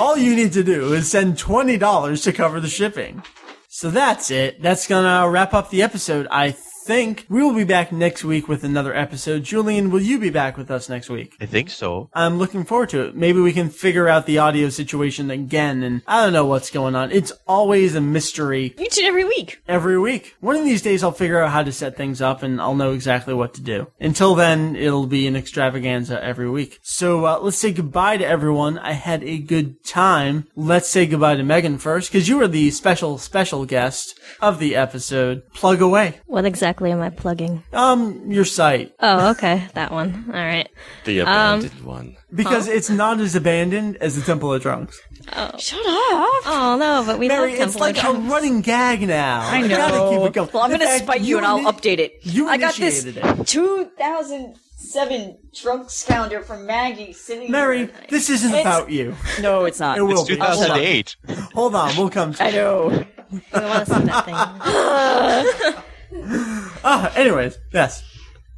All you need to do is send twenty dollars to cover the shipping. So that's it. That's going to wrap up the episode, I think. think. We will be back next week with another episode. Julian, will you be back with us next week? I think so. I'm looking forward to it. Maybe we can figure out the audio situation again, and I don't know what's going on. It's always a mystery. Each and every week. Every week. One of these days I'll figure out how to set things up, and I'll know exactly what to do. Until then, it'll be an extravaganza every week. So uh, let's say goodbye to everyone. I had a good time. Let's say goodbye to Megan first, because you were the special, special guest of the episode. Plug away. What exactly? exactly am I plugging? Um, your site. Oh, okay. That one. All right. The abandoned um, one. Because huh? it's not as abandoned as the Temple of Trunks. Oh. Shut up. Oh, no, but we Mary, love Temple like of Trunks. It's like a running gag now. I know. I gotta keep it going. Well, I'm going to spite you, you and I'll ini- update it. You I got this it. two thousand seven Trunks founder from Maggie sitting Mary, there. this isn't it's, about you. No, it's not. It will it's be. two thousand eight Hold on. Hold on. We'll come to I know. You don't want to see that thing. Ah, anyways, yes.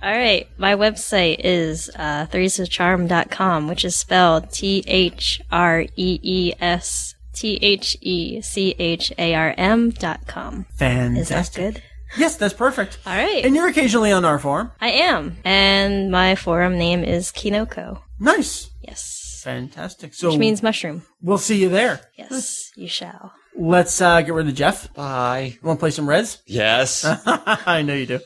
All right, my website is uh, Theresa Charm dot com, which is spelled T H R E E S T H E C H A R M dot com. Fantastic. Is that good? Yes, that's perfect. All right. And you're occasionally on our forum. I am. And my forum name is Kinoko. Nice. Yes. Fantastic. So, which means mushroom. We'll see you there. Yes, you shall. Let's uh, get rid of Jeff. Bye. You want to play some Rez? Yes. I know you do.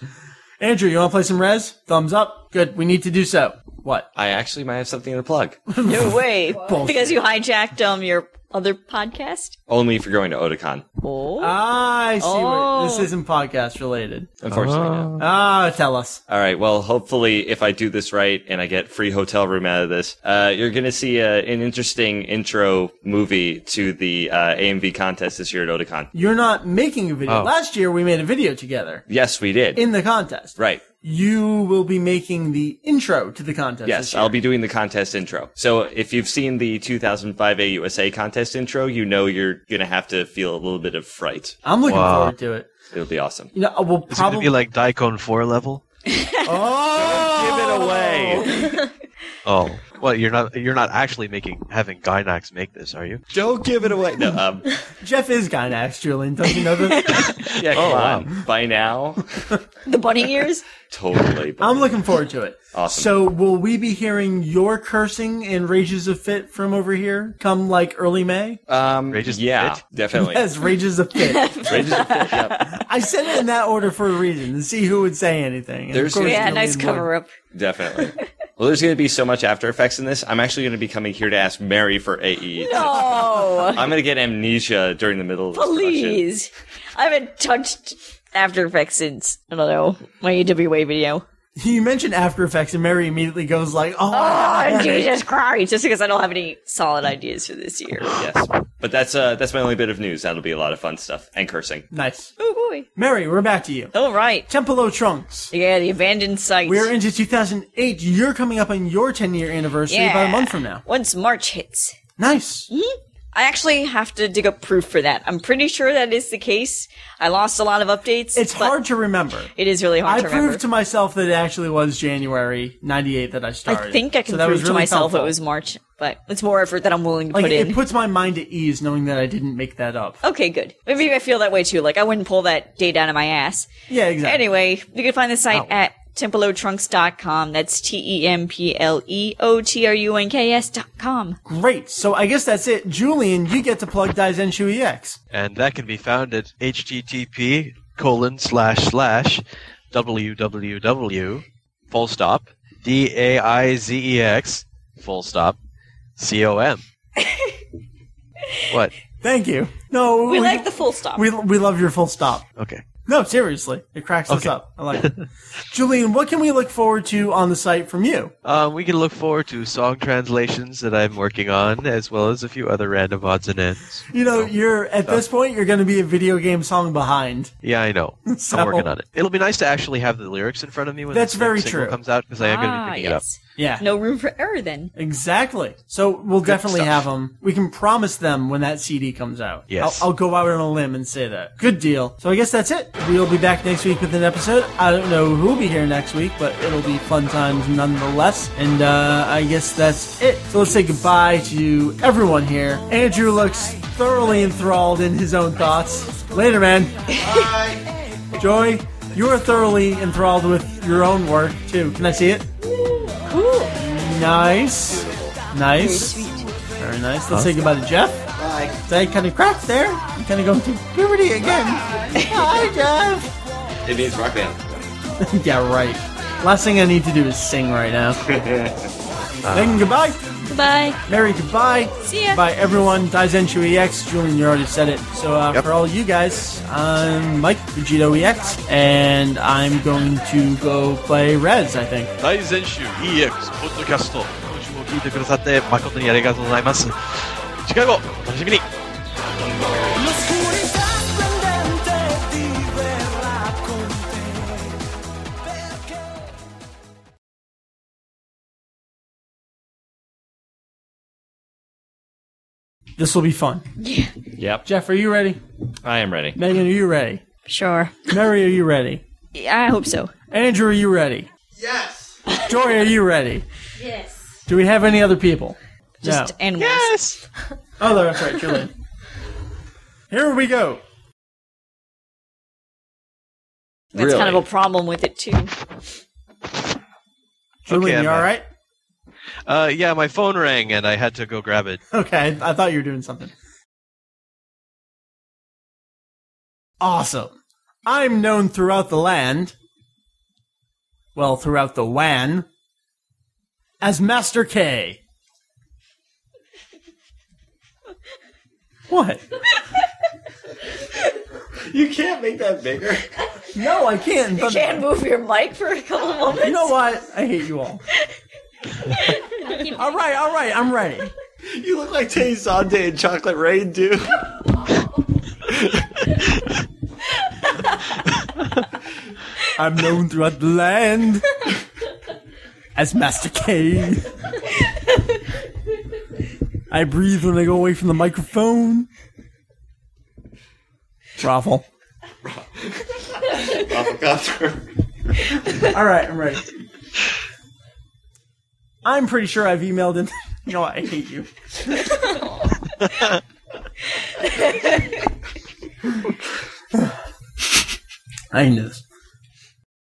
Andrew, you want to play some Rez? Thumbs up. Good. We need to do so. What? I actually might have something to plug. No way. Because you hijacked um your other podcast? Only if you're going to Otakon. Oh. I see. Oh. Wait, this isn't podcast related. Unfortunately, oh. no. Ah, oh, tell us. All right. Well, hopefully, if I do this right and I get free hotel room out of this, uh, you're going to see uh, an interesting intro movie to the uh, A M V contest this year at Otakon. You're not making a video. Oh. Last year, we made a video together. Yes, we did. In the contest. Right. You will be making the intro to the contest. Yes, I'll be doing the contest intro. So if you've seen the two thousand five A U S A contest intro, you know you're going to have to feel a little bit of fright. I'm looking wow. forward to it. It'll be awesome. You know, we'll Is probably- it going to be like Daikon four level? Oh! Don't give it away. Oh. Well, you're not you're not actually making having Gainax make this, are you? Don't give it away. No, um, Jeff is Gainax, Julian. Don't you know this? yeah, come oh, on. Wow. By now, the bunny ears. Totally. Bunny. I'm looking forward to it. Awesome. So, will we be hearing your cursing and rages of fit from over here come like early May? Um, rages yeah, of fit? Definitely. Yes, rages of fit. rages of fit. Yep. I said it in that order for a reason to see who would say anything. And There's yeah, nice cover up. Definitely. Well, there's going to be so much After Effects in this. I'm actually going to be coming here to ask Mary for A E. No! I'm going to get amnesia during the middle of this. Please! I haven't touched After Effects since, I don't know, my A W A video. You mentioned After Effects, and Mary immediately goes like, oh, oh Jesus Christ! Just because I don't have any solid ideas for this year. Yes. But that's uh, that's my only bit of news. That'll be a lot of fun stuff. And cursing. Nice. Oh, boy. Mary, we're back to you. All right. Temple of Trunks. Yeah, the abandoned site. We're into two thousand eight. You're coming up on your ten-year anniversary yeah. about a month from now. Once March hits. Nice. Mm-hmm. I actually have to dig up proof for that. I'm pretty sure that is the case. I lost a lot of updates. It's hard to remember. It is really hard I to remember. I proved to myself that it actually was January ninety-eight that I started. I think I can so prove really to myself helpful. It was March, but it's more effort that I'm willing to like, put it in. It puts my mind at ease knowing that I didn't make that up. Okay, good. Maybe I feel that way too. Like, I wouldn't pull that date out of my ass. Yeah, exactly. Anyway, you can find the site Ow. at Templeotrunks dot com. That's T E M P L E O T R U N K S dot com. Great. So I guess that's it. Julian, you get to plug Daizenshuu E X. And that can be found at H T T P colon slash slash www full stop D A I Z E X full stop C O M. What? Thank you. No. We, we like the full stop. We we love your full stop. Okay. No, seriously. It cracks okay. us up. I like it. Julian, what can we look forward to on the site from you? Uh, we can look forward to song translations that I'm working on, as well as a few other random odds and ends. You know, so, you're at so. this point, you're going to be a video game song behind. Yeah, I know. So, I'm working on it. It'll be nice to actually have the lyrics in front of me when that's the single comes out, because I am ah, going to be picking yes. it up. Yeah. No room for error then. Exactly. So we'll Good definitely stuff. have them. We can promise them when that C D comes out. Yes. I'll, I'll go out on a limb and say that. Good deal. So I guess that's it. We'll be back next week with an episode. I don't know who'll be here next week, but it'll be fun times nonetheless. And uh, I guess that's it. So let's say goodbye to everyone here. Andrew looks thoroughly enthralled in his own thoughts. Later, man. Bye. Joy, you're thoroughly enthralled with your own work, too. Can I see it? Cool. Nice. Nice. Very nice. Let's huh? say goodbye to Jeff. Bye. That kind of cracked there. You kind of going through puberty again. Hi, Jeff. It means rock band. Yeah, right. Last thing I need to do is sing right now. uh. Then goodbye. Goodbye. Merry goodbye. See ya. Bye, everyone. Daizenshuu E X. Julian, you already said it. So uh, yep. for all you guys, I'm Mike, VegettoEX, and I'm going to go play Rez, I think. Daizenshuu E X Podcast. 今週も聞いてくださって誠にありがとうございます。次回もお楽しみに。This will be fun. Yeah. Yep. Jeff, are you ready? I am ready. Megan, are you ready? Sure. Mary, are you ready? I hope so. Andrew, are you ready? Yes. Joy, are you ready? Yes. Do we have any other people? Just no. Animals. Yes. Oh, that's right, Julian. Here we go. That's really? Kind of a problem with it too. Julian, okay, you all right? Uh, yeah, my phone rang and I had to go grab it. Okay, I thought you were doing something. Awesome. I'm known throughout the land, well, throughout the W A N, as Master K. What? You can't make that bigger. No, I can't. You can't move your mic for a couple of moments. You know what? I hate you all. all right, all right, I'm ready. You look like Tay-Sante and Chocolate Rain, dude. I'm known throughout the land as Master K. I breathe when I go away from the microphone. Raffle. Raffle Copter. All right, I'm ready. I'm pretty sure I've emailed him. You know what? I hate you. I knew this.